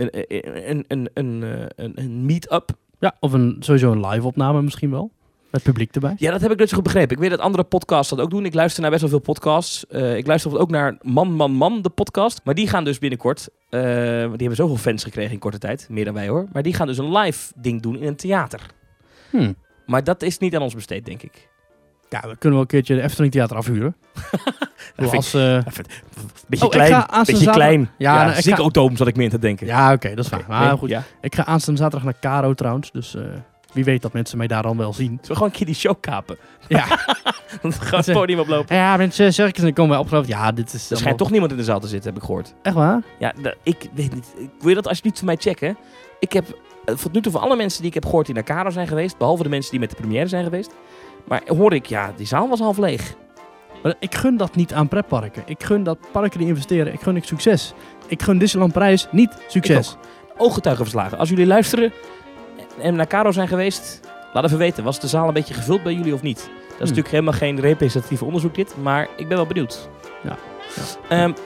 meet-up. Ja, of sowieso een live opname misschien wel. Met publiek erbij. Ja, dat heb ik net zo goed begrepen. Ik weet dat andere podcasts dat ook doen. Ik luister naar best wel veel podcasts. Ik luister ook naar Man, de podcast. Maar die gaan dus binnenkort... die hebben zoveel fans gekregen in korte tijd. Meer dan wij hoor. Maar die gaan dus een live ding doen in een theater. Maar dat is niet aan ons besteed, denk ik. Ja, we kunnen wel een keertje de Efteling Theater afhuren. Beetje klein. Ja, Zikko-toom zat ik meer in te denken. Ja, oké, dat is waar. Maar goed, ja. Ik ga aanstaande zaterdag naar Caro trouwens. Dus... Wie weet dat mensen mij daar dan wel zien. Zullen we gewoon een keer die show kapen? Ja. Dan gaan we het podium oplopen. Ja, mensen, circus, dan komen wij opgelopen. Ja, dit is... Er schijnt toch niemand in de zaal te zitten, heb ik gehoord. Echt waar? Ja, ik weet niet. Wil je dat alsjeblieft voor mij checken? Ik heb tot nu toe van alle mensen die ik heb gehoord die naar Caro zijn geweest... behalve de mensen die met de première zijn geweest... maar hoor ik, ja, die zaal was half leeg. Maar ik gun dat niet aan pretparken. Ik gun dat parken die investeren. Ik gun ik succes. Ik gun Disneyland Parijs niet succes. Ooggetuigenverslagen. Als jullie luisteren... en naar Caro zijn geweest, laat even weten. Was de zaal een beetje gevuld bij jullie of niet? Dat is natuurlijk helemaal geen representatief onderzoek dit. Maar ik ben wel benieuwd. Ja.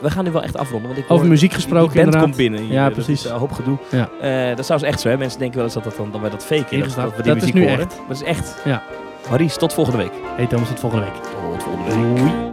We gaan nu wel echt afronden. Want ik over muziek gesproken inderdaad. Die band komt binnen. Ja, precies. Een hoop gedoe. Ja. Dat is trouwens echt zo. Hè? Mensen denken wel eens dat wij dat faken. Dat we die muziek horen. Dat is echt. Ja. Maurice, tot volgende week. Hey Thomas, tot volgende week. Doei.